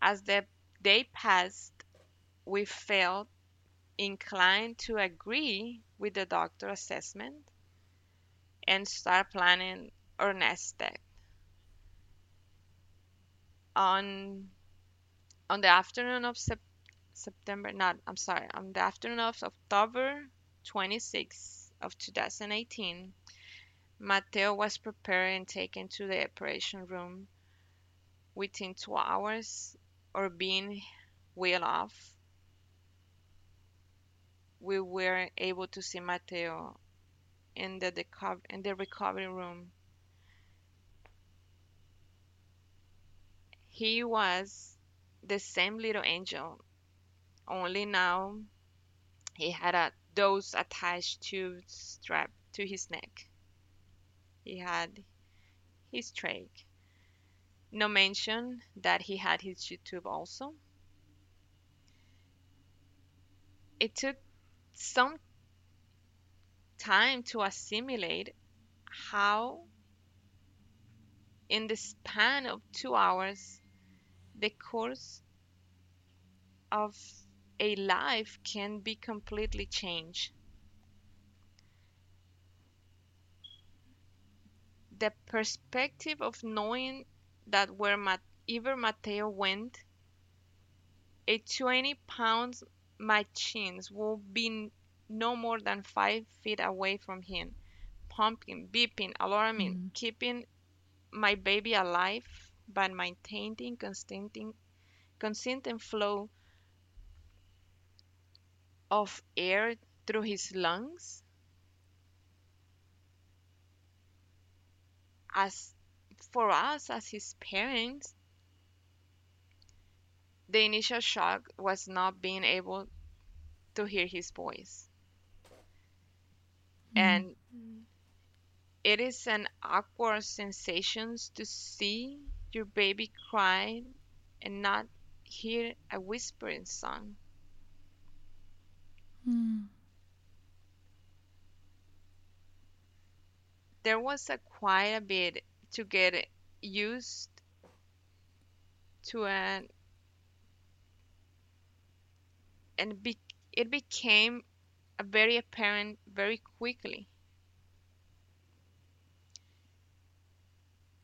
As the day passed, we felt inclined to agree with the doctor's assessment and start planning our next step. On on the afternoon of sep- September, not I'm sorry, on the afternoon of October twenty-sixth of two thousand eighteen, Mateo was prepared and taken to the operation room. Within two hours, or being wheeled off, we were able to see Mateo in the deco- in the recovery room. He was the same little angel, only now he had a dose attached to strap to his neck. He had his trach. No mention that he had his G-tube also. It took some time to assimilate how, in the span of two hours, the course of a life can be completely changed. The perspective of knowing that wherever Mateo went, a twenty pound machines will be no more than five feet away from him, pumping, beeping, alarming, mm-hmm. keeping my baby alive by maintaining constant, constant flow of air through his lungs. As for us as his parents, the initial shock was not being able to hear his voice. Mm-hmm. And it is an awkward sensation to see your baby cry and not hear a whispering sound. Mm. There was a quite a bit to get used to, an, and be, it became a very apparent very quickly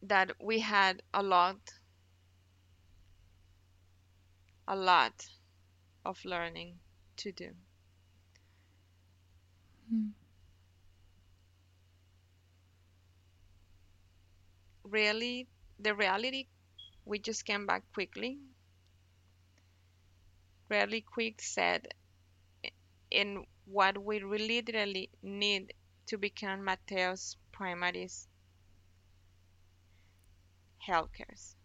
that we had a lot, a lot of learning to do. Mm. Really, the reality, we just came back quickly. Really quick said, in what we really literally need to become Mateo's primary helpers.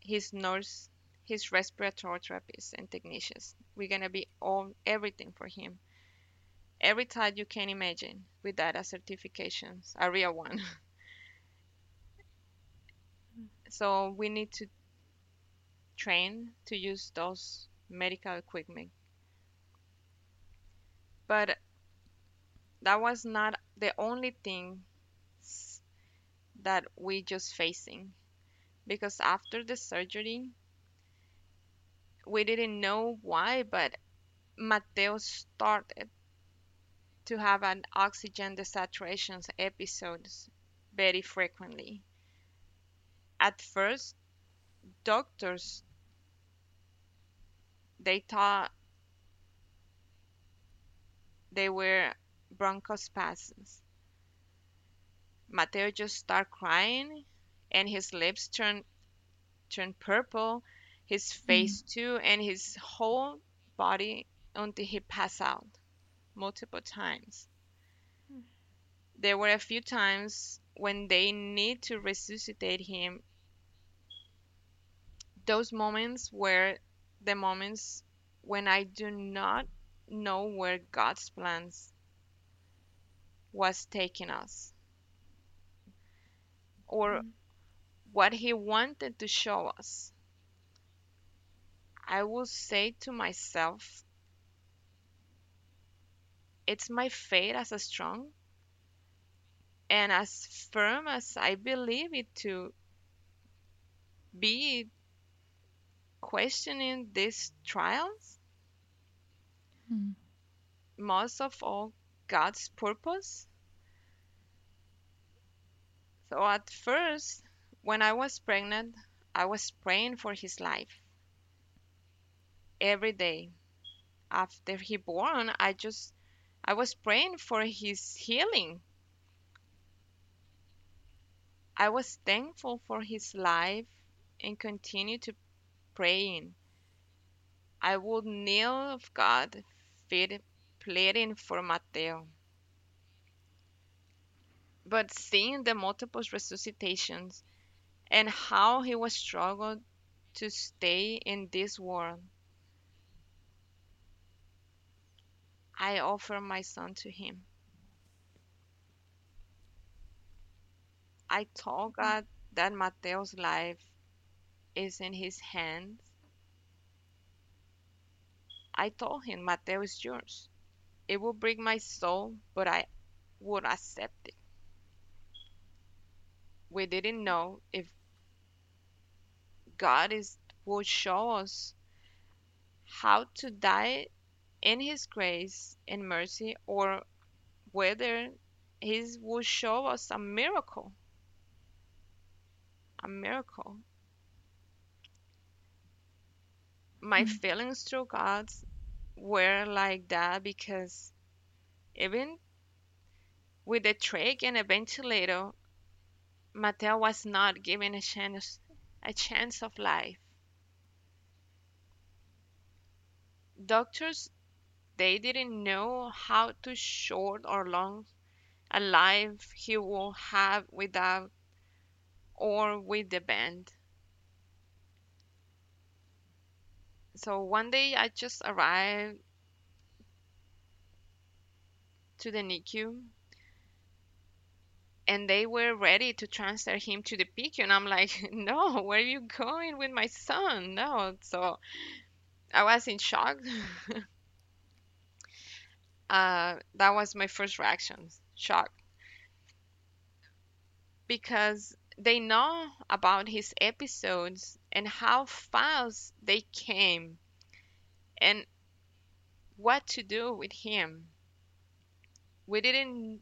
His nurse, his respiratory therapists and technicians. We're gonna be all everything for him. Every type you can imagine with data certifications, a real one. So we need to train to use those medical equipment. But that was not the only thing that we just facing. Because after the surgery, we didn't know why, but Mateo started to have an oxygen desaturation episodes very frequently. At first, doctors, they thought they were bronchospasms. Mateo just started crying and his lips turned turned purple, his face mm. too, and his whole body until he passed out. Multiple times. Hmm. There were a few times when they need to resuscitate him. Those moments were the moments when I do not know where God's plans was taking us, or hmm. what he wanted to show us. I will say to myself, it's my faith as a strong and as firm as I believe it to be questioning these trials. Mm. Most of all, God's purpose. So at first, when I was pregnant, I was praying for his life every day. After he born, I just, I was praying for his healing. I was thankful for his life and continue to praying. I would kneel of God, feet, pleading for Mateo. But seeing the multiple resuscitations and how he was struggled to stay in this world, I offer my son to him. I told God that Mateo's life is in his hands. I told him, Mateo is yours. It will break my soul, but I would accept it. We didn't know if God is will show us how to die in his grace and mercy, or whether he will show us a miracle. A miracle. My mm-hmm. feelings through God were like that, because even with the trach and a ventilator, Mateo was not given a chance, a chance of life. Doctors, they didn't know how to short or long a life he will have without or with the band. So one day I just arrived to the N I C U and they were ready to transfer him to the P I C U, and I'm like, no, where are you going with my son? No. So I was in shock. uh, that was my first reaction, shock. Because they know about his episodes and how fast they came and what to do with him. We didn't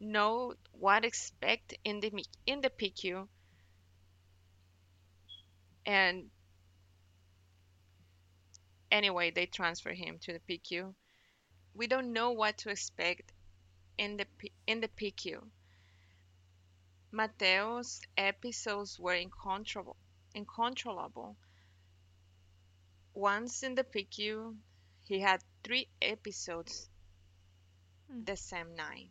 know what to expect in the in the P I C U, and anyway they transfer him to the P I C U. We don't know what to expect in the in the P I C U. Mateo's episodes were incontrollable incontrollable. Once in the P I C U, he had three episodes mm. the same night.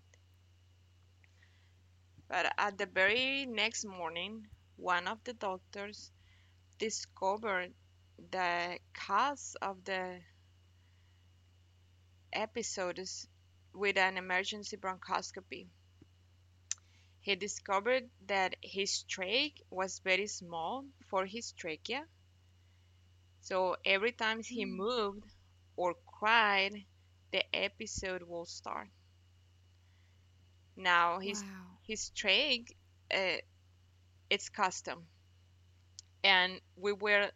But at the very next morning, one of the doctors discovered the cause of the episodes with an emergency bronchoscopy. He discovered that his trach was very small for his trachea. So every time he moved or cried, the episode will start. Now his wow. his trach, uh, it's custom, and we were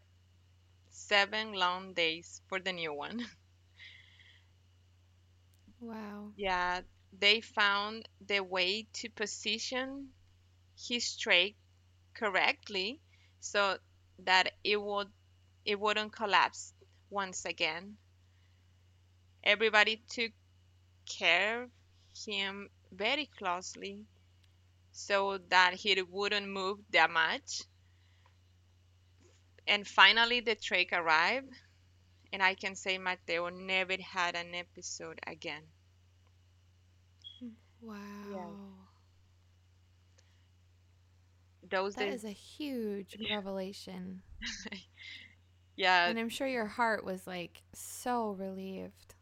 seven long days for the new one. Wow. Yeah. They found the way to position his trach correctly so that it would it wouldn't collapse once again. Everybody took care of him very closely so that he wouldn't move that much. And finally the trach arrived, and I can say Mateo never had an episode again. Wow. Yeah. Those that days... is a huge revelation. Yeah. And I'm sure your heart was like so relieved.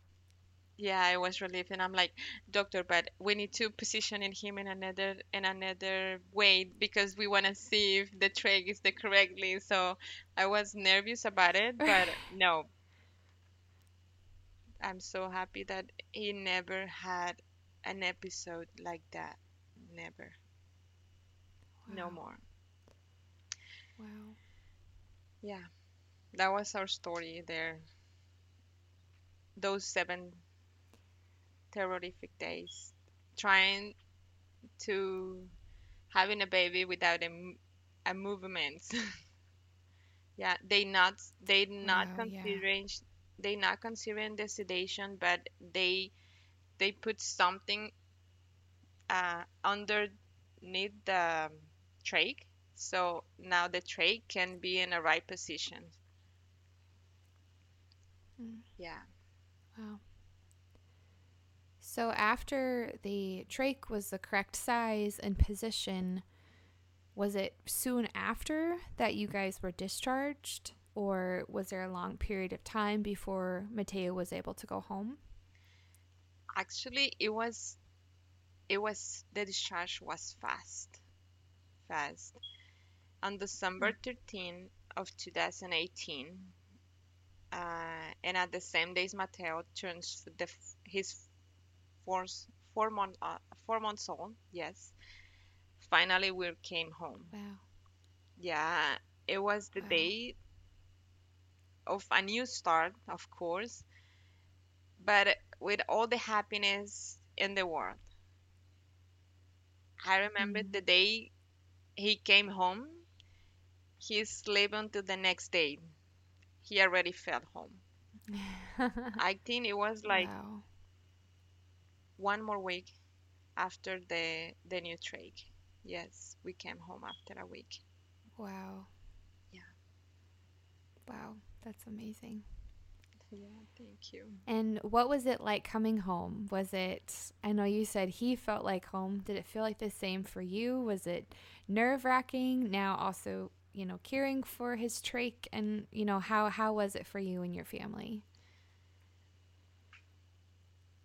Yeah, I was relieved, and I'm like, doctor, but we need to position in him in another in another way because we want to see if the trach is the correctly. So I was nervous about it, but no, I'm so happy that he never had an episode like that. Never. Wow. No more. Wow. Yeah, that was our story there. Those seven terrific days trying to having a baby without a, a movement. yeah they not they not oh, considering yeah. they not considering the sedation, but they they put something uh underneath the trach, so now the trach can be in the right position. mm. yeah wow So after the trach was the correct size and position, was it soon after that you guys were discharged, or was there a long period of time before Mateo was able to go home? Actually, it was, it was, the discharge was fast, fast. On December thirteenth of two thousand eighteen, uh, and at the same day, Mateo turns the, his Four, four, month, uh, four months old, yes. Finally, we came home. Wow. Yeah, it was the wow. day of a new start, of course, but with all the happiness in the world. I remember mm-hmm. the day he came home, he slept until the next day. He already felt home. I think it was like... Wow. One more week after the the new trach. Yes, we came home after a week. Wow. Yeah. Wow, that's amazing. Yeah, thank you. And what was it like coming home? Was it, I know you said he felt like home. Did it feel like the same for you? Was it nerve-wracking? Now also, you know, caring for his trach, and, you know, how, how was it for you and your family?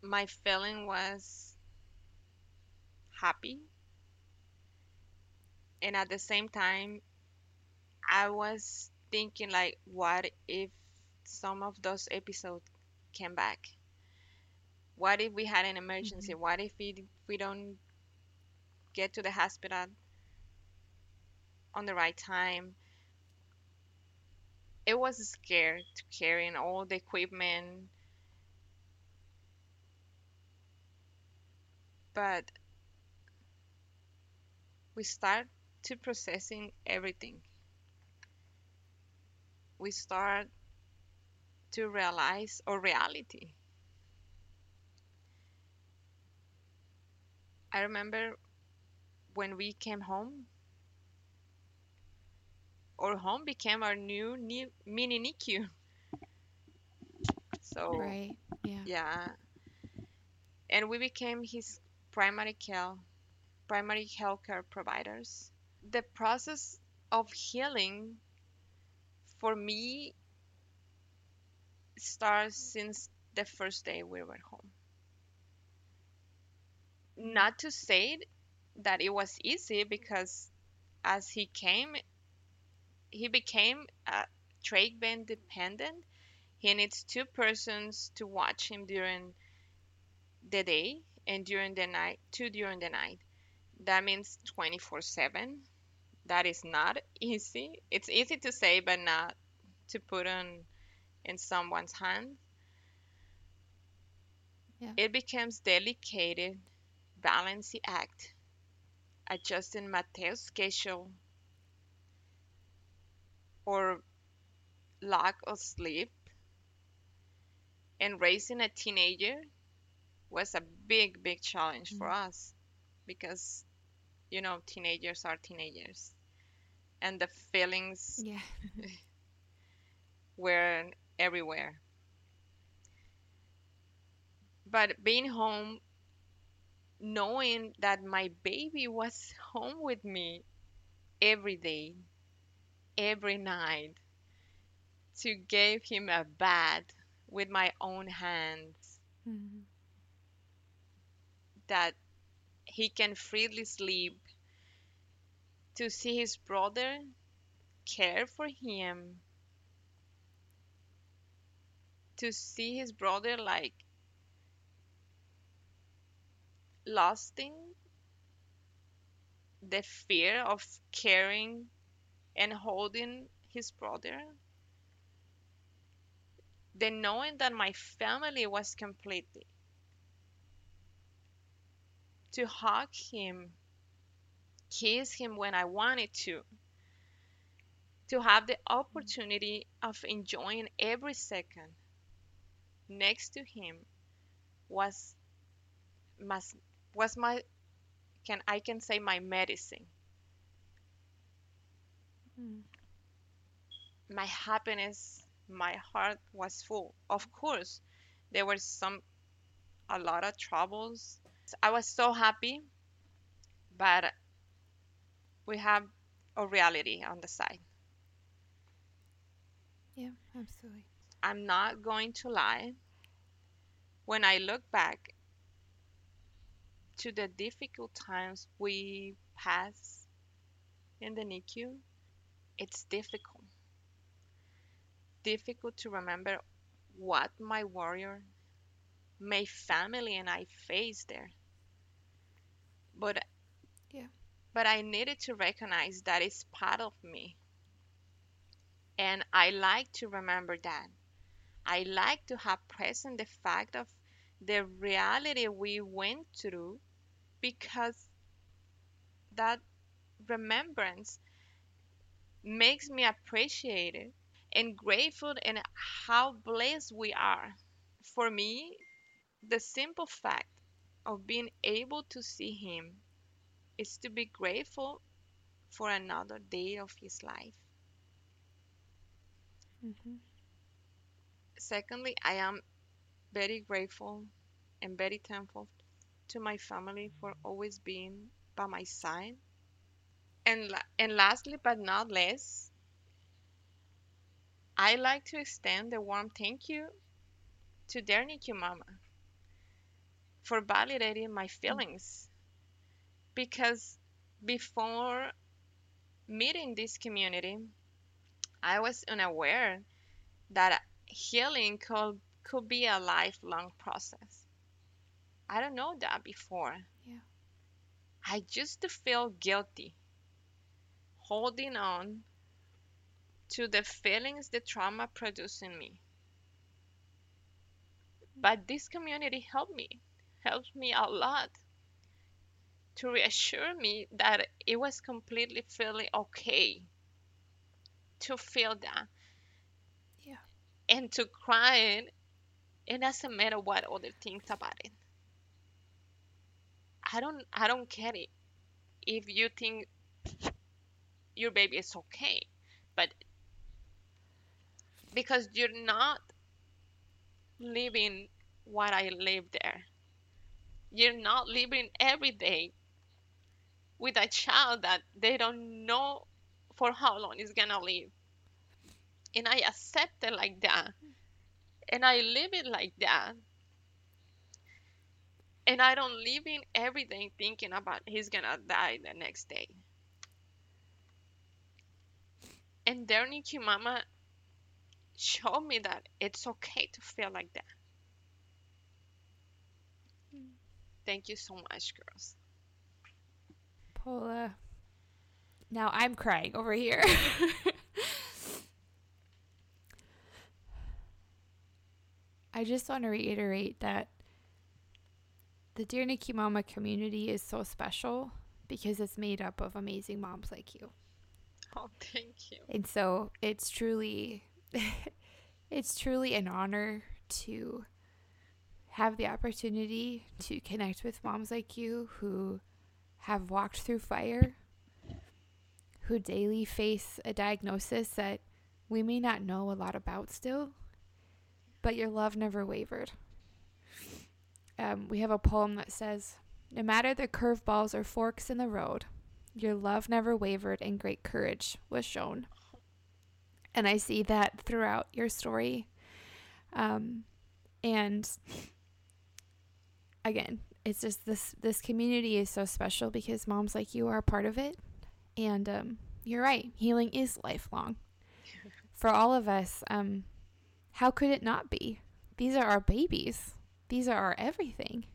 My feeling was happy, and at the same time I was thinking like, what if some of those episodes came back? What if we had an emergency? Mm-hmm. What if we, we don't get to the hospital on the right time? It was scary to carrying all the equipment, but we start to processing everything. We start to realize our reality. I remember when we came home, our home became our new, new mini N I C U. So, right. yeah. yeah. And we became his primary care, primary healthcare providers. The process of healing for me starts since the first day we were home. Not to say that it was easy, because as he came, he became a trach band dependent. He needs two persons to watch him during the day and during the night, two during the night. That means twenty-four seven. That is not easy. It's easy to say, but not to put on in someone's hand. Yeah. It becomes delicate balancing act, adjusting Mateo's schedule or lack of sleep, and raising a teenager was a big, big challenge mm. for us, because, you know, teenagers are teenagers, and the feelings yeah. were everywhere. But being home, knowing that my baby was home with me every day, every night, to give him a bath with my own hands, mm-hmm. that he can freely sleep, to see his brother care for him, to see his brother like lasting the fear of caring and holding his brother, then knowing that my family was complete, to hug him, kiss him when I wanted to, to have the opportunity of enjoying every second next to him was my, was my can I can say my medicine. Mm. My happiness, my heart was full. Of course, there were some, a lot of troubles. I was so happy, but we have a reality on the side. Yeah, absolutely. I'm not going to lie. When I look back to the difficult times we pass in the NICU, it's difficult. Difficult to remember what my warrior, my family, and I faced there. But yeah. But I needed to recognize that it's part of me. And I like to remember that. I like to have present the fact of the reality we went through, because that remembrance makes me appreciate it and grateful and how blessed we are. For me, the simple fact of being able to see him is to be grateful for another day of his life. Mm-hmm. Secondly, I am very grateful and very thankful to my family for always being by my side. And, la- and lastly, but not less, I like to extend a warm thank you to Dear NICU Mama for validating my feelings. Because before meeting this community, I was unaware that healing could, could be a lifelong process. I don't know that before. Yeah. I used to feel guilty, holding on to the feelings the trauma produced in me. But this community helped me, helped me a lot, to reassure me that it was completely feeling okay to feel that. Yeah. And to cry, it doesn't matter what other things about it. I don't I don't care it if you think your baby is okay, but because you're not living what I live there. You're not living every day with a child that they don't know for how long it's gonna live. And I accept it like that. And I live it like that. And I don't live in every day thinking about he's gonna die the next day. And Dear NICU Mama showed me that it's okay to feel like that. Mm. Thank you so much, girls. Paula. Now I'm crying over here. I just want to reiterate that the Dear NICU Mama community is so special because it's made up of amazing moms like you. Oh, thank you. And so it's truly, it's truly an honor to have the opportunity to connect with moms like you who have walked through fire, who daily face a diagnosis that we may not know a lot about still, but your love never wavered. Um, we have a poem that says, no matter the curveballs or forks in the road, your love never wavered and great courage was shown. And I see that throughout your story. Um, and again, it's just this, this community is so special because moms like you are a part of it. And um, you're right. Healing is lifelong for all of us. Um, how could it not be? These are our babies. These are our everything.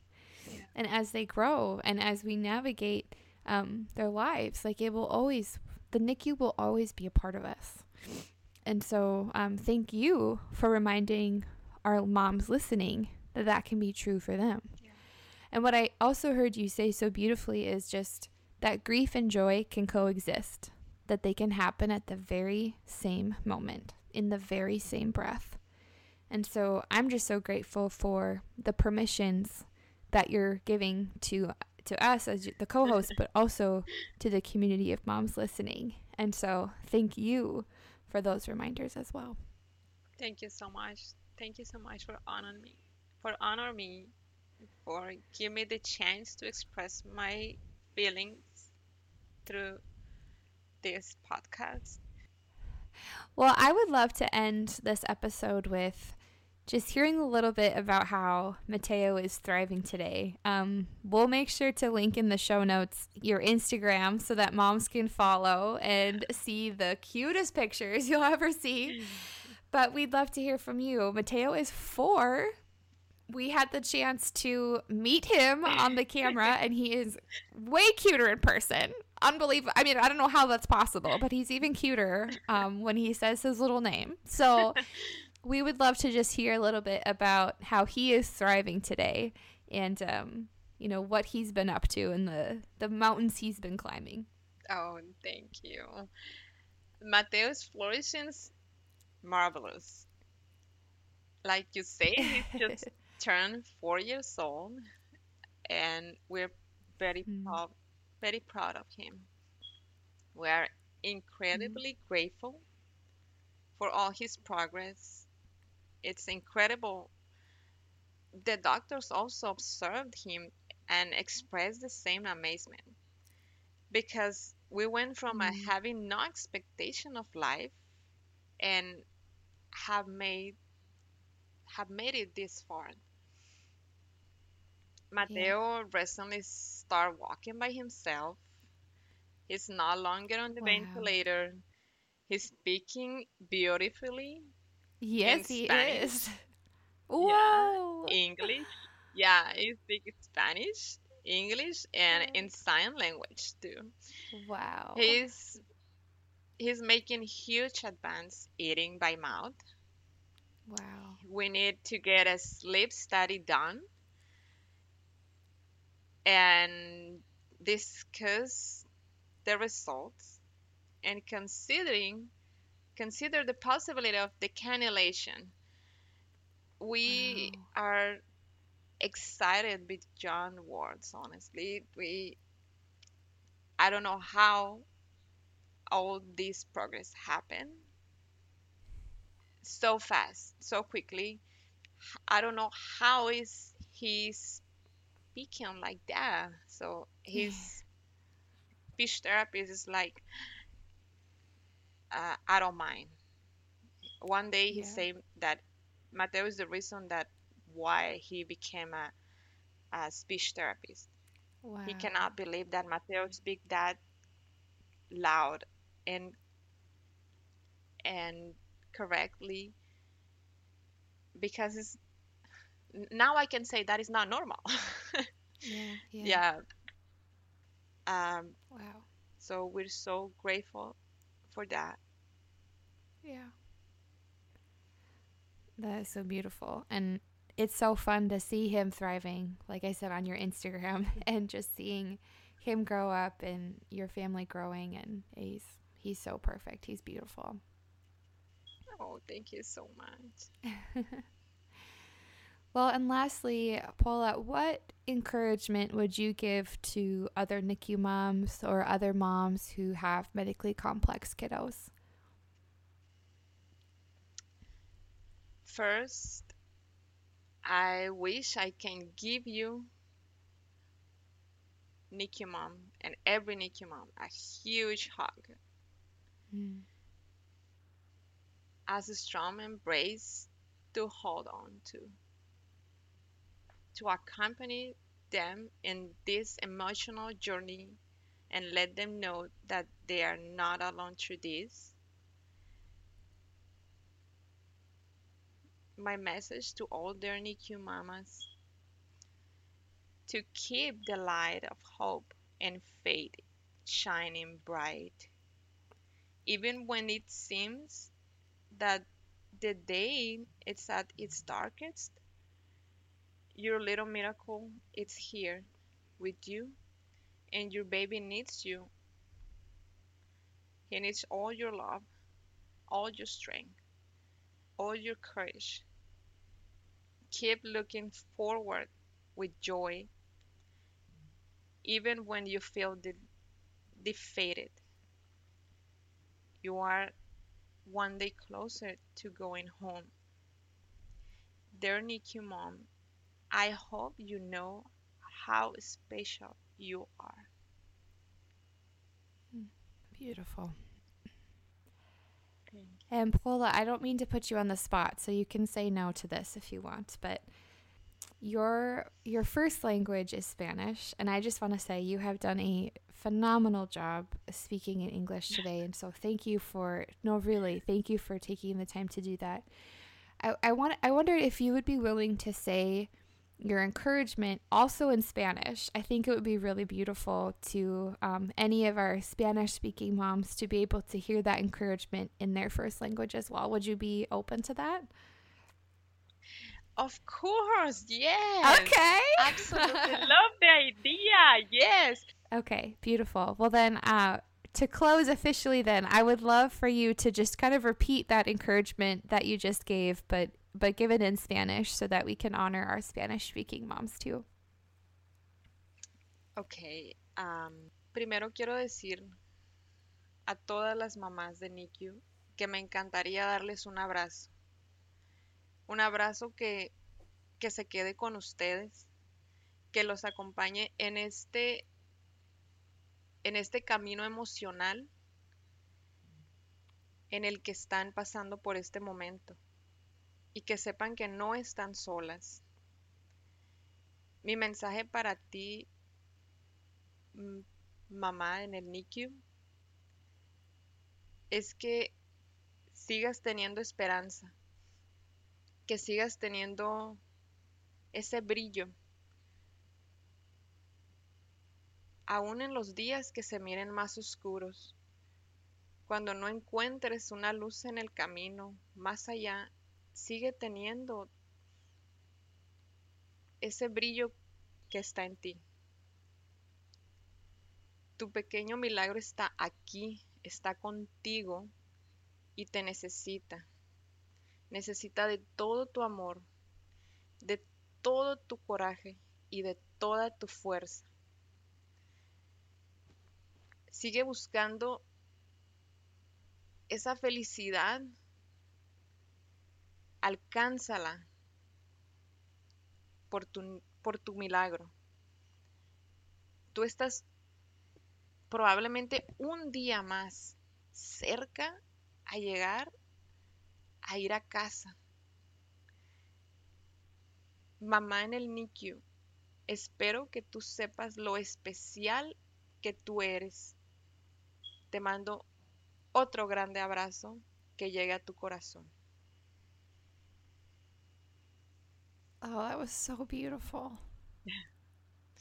Yeah. And as they grow and as we navigate um, their lives, like it will always, the NICU will always be a part of us. And so um, thank you for reminding our moms listening that that can be true for them. Yeah. And what I also heard you say so beautifully is just that grief and joy can coexist, that they can happen at the very same moment, in the very same breath. And so I'm just so grateful for the permissions that you're giving to to us as the co-host, but also to the community of moms listening. And so thank you for those reminders as well. Thank you so much. Thank you so much for honoring me, for honoring me, for giving me the chance to express my feelings through this podcast. Well, I would love to end this episode with just hearing a little bit about how Mateo is thriving today. Um, we'll make sure to link in the show notes your Instagram so that moms can follow and see the cutest pictures you'll ever see. But we'd love to hear from you. Mateo is four. We had the chance to meet him on the camera, and he is way cuter in person. Unbelievable. I mean, I don't know how that's possible, but he's even cuter um, when he says his little name. So we would love to just hear a little bit about how he is thriving today and, um, you know, what he's been up to and the, the mountains he's been climbing. Oh, thank you. Mateo's flourishing is marvelous. Like you say, he's just turned four years old, and we're very mm. proud, very proud of him. We are incredibly mm. grateful for all his progress. It's incredible. The doctors also observed him and expressed the same amazement, because we went from mm. a having no expectation of life and have made have made it this far. Mateo yeah. recently started walking by himself. He's no longer on the wow. ventilator. He's speaking beautifully. Yes, he is. Whoa. Yeah, English. Yeah, he speaks Spanish, English, and in sign language too. Wow. He's he's making huge advance eating by mouth. Wow. We need to get a sleep study done and discuss the results and considering consider the possibility of the cannulation. We wow. are excited beyond words, honestly. We I don't know how all this progress happened so fast, so quickly. I don't know how is he speaking like that. So his speech therapist is like, uh, I don't mind. One day he yeah. said that Mateo is the reason that why he became a, a speech therapist. Wow. He cannot believe that Mateo speak that loud and and correctly, because it's, now I can say that is not normal. yeah, yeah. yeah. Um, wow. So we're so grateful for that. Yeah. That is so beautiful. And it's so fun to see him thriving, like I said, on your Instagram, and just seeing him grow up and your family growing. And he's, he's so perfect. He's beautiful. Oh, thank you so much. Well, and lastly, Paula, what encouragement would you give to other NICU moms or other moms who have medically complex kiddos? First, I wish I can give you, NICU mom, and every NICU mom, a huge hug. Mm. As a strong embrace to hold on to. to accompany them in this emotional journey and let them know that they are not alone through this. My message to all Dear N I C U mamas: to keep the light of hope and faith shining bright, even when it seems that the day it's at its darkest. Your little miracle is here with you, and your baby needs you. He needs all your love, all your strength, all your courage. Keep looking forward with joy, even when you feel de- defeated. You are one day closer to going home. Dear N I C U Mom, I hope you know how special you are. Beautiful. And Paula, I don't mean to put you on the spot, so you can say no to this if you want, but your your first language is Spanish, and I just want to say you have done a phenomenal job speaking in English today, and so thank you for no really thank you for taking the time to do that. I, I want I wondered if you would be willing to say your encouragement also in Spanish. I think it would be really beautiful to um, any of our Spanish speaking moms to be able to hear that encouragement in their first language as well. Would you be open to that? Of course, yes. Okay. Absolutely. Love the idea. Yes. Okay, beautiful. Well, then uh, to close officially then, I would love for you to just kind of repeat that encouragement that you just gave, but but give it in Spanish so that we can honor our Spanish-speaking moms too. Okay. Um, primero quiero decir a todas las mamás de N I C U que me encantaría darles un abrazo. Un abrazo que, que se quede con ustedes, que los acompañe en este, en este camino emocional en el que están pasando por este momento. Y que sepan que no están solas. Mi mensaje para ti, mamá en el N I C U, es que sigas teniendo esperanza, que sigas teniendo ese brillo, aún en los días que se miren más oscuros, cuando no encuentres una luz en el camino más allá. Sigue teniendo ese brillo que está en ti. Tu pequeño milagro está aquí, está contigo y te necesita. Necesita de todo tu amor, de todo tu coraje y de toda tu fuerza. Sigue buscando esa felicidad. Alcánzala por tu, por tu milagro. Tú estás probablemente un día más cerca a llegar a ir a casa. Mamá en el N I C U, espero que tú sepas lo especial que tú eres. Te mando otro grande abrazo que llegue a tu corazón. Oh, that was so beautiful.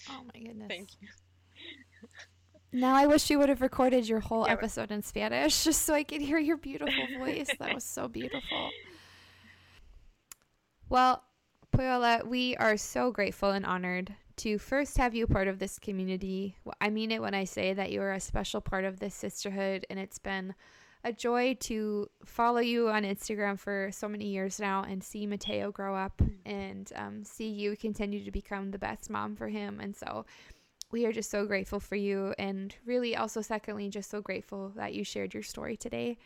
Oh my goodness. Thank you. Now I wish you would have recorded your whole yeah, episode in Spanish just so I could hear your beautiful voice. That was so beautiful. Well, Paola, we are so grateful and honored to first have you part of this community. I mean it when I say that you are a special part of this sisterhood, and it's been a joy to follow you on Instagram for so many years now and see Mateo grow up and um, see you continue to become the best mom for him. And so we are just so grateful for you, and really also secondly, just so grateful that you shared your story today.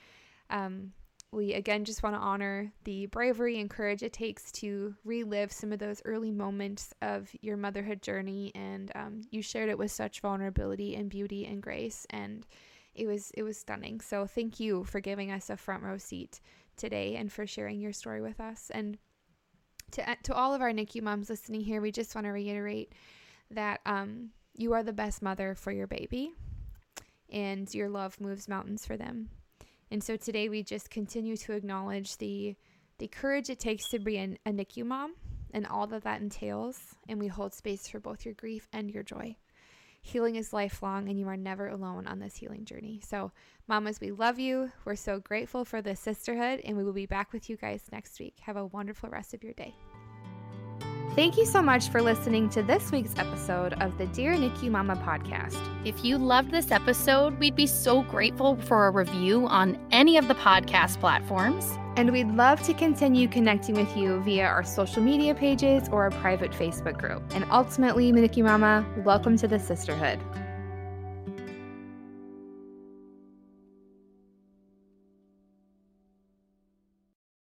Um, we again just want to honor the bravery and courage it takes to relive some of those early moments of your motherhood journey, and um, you shared it with such vulnerability and beauty and grace, and It was it was stunning. So thank you for giving us a front row seat today and for sharing your story with us. And to to all of our NICU moms listening here, we just want to reiterate that um, you are the best mother for your baby, and your love moves mountains for them. And so today we just continue to acknowledge the the courage it takes to be an, a NICU mom and all that that entails, and we hold space for both your grief and your joy. Healing is lifelong, and you are never alone on this healing journey. So, mamas, we love you. We're so grateful for this sisterhood, and we will be back with you guys next week. Have a wonderful rest of your day. Thank you so much for listening to this week's episode of the Dear NICU Mama podcast. If you loved this episode, we'd be so grateful for a review on any of the podcast platforms. And we'd love to continue connecting with you via our social media pages or our private Facebook group. And ultimately, NICU Mama, welcome to the sisterhood.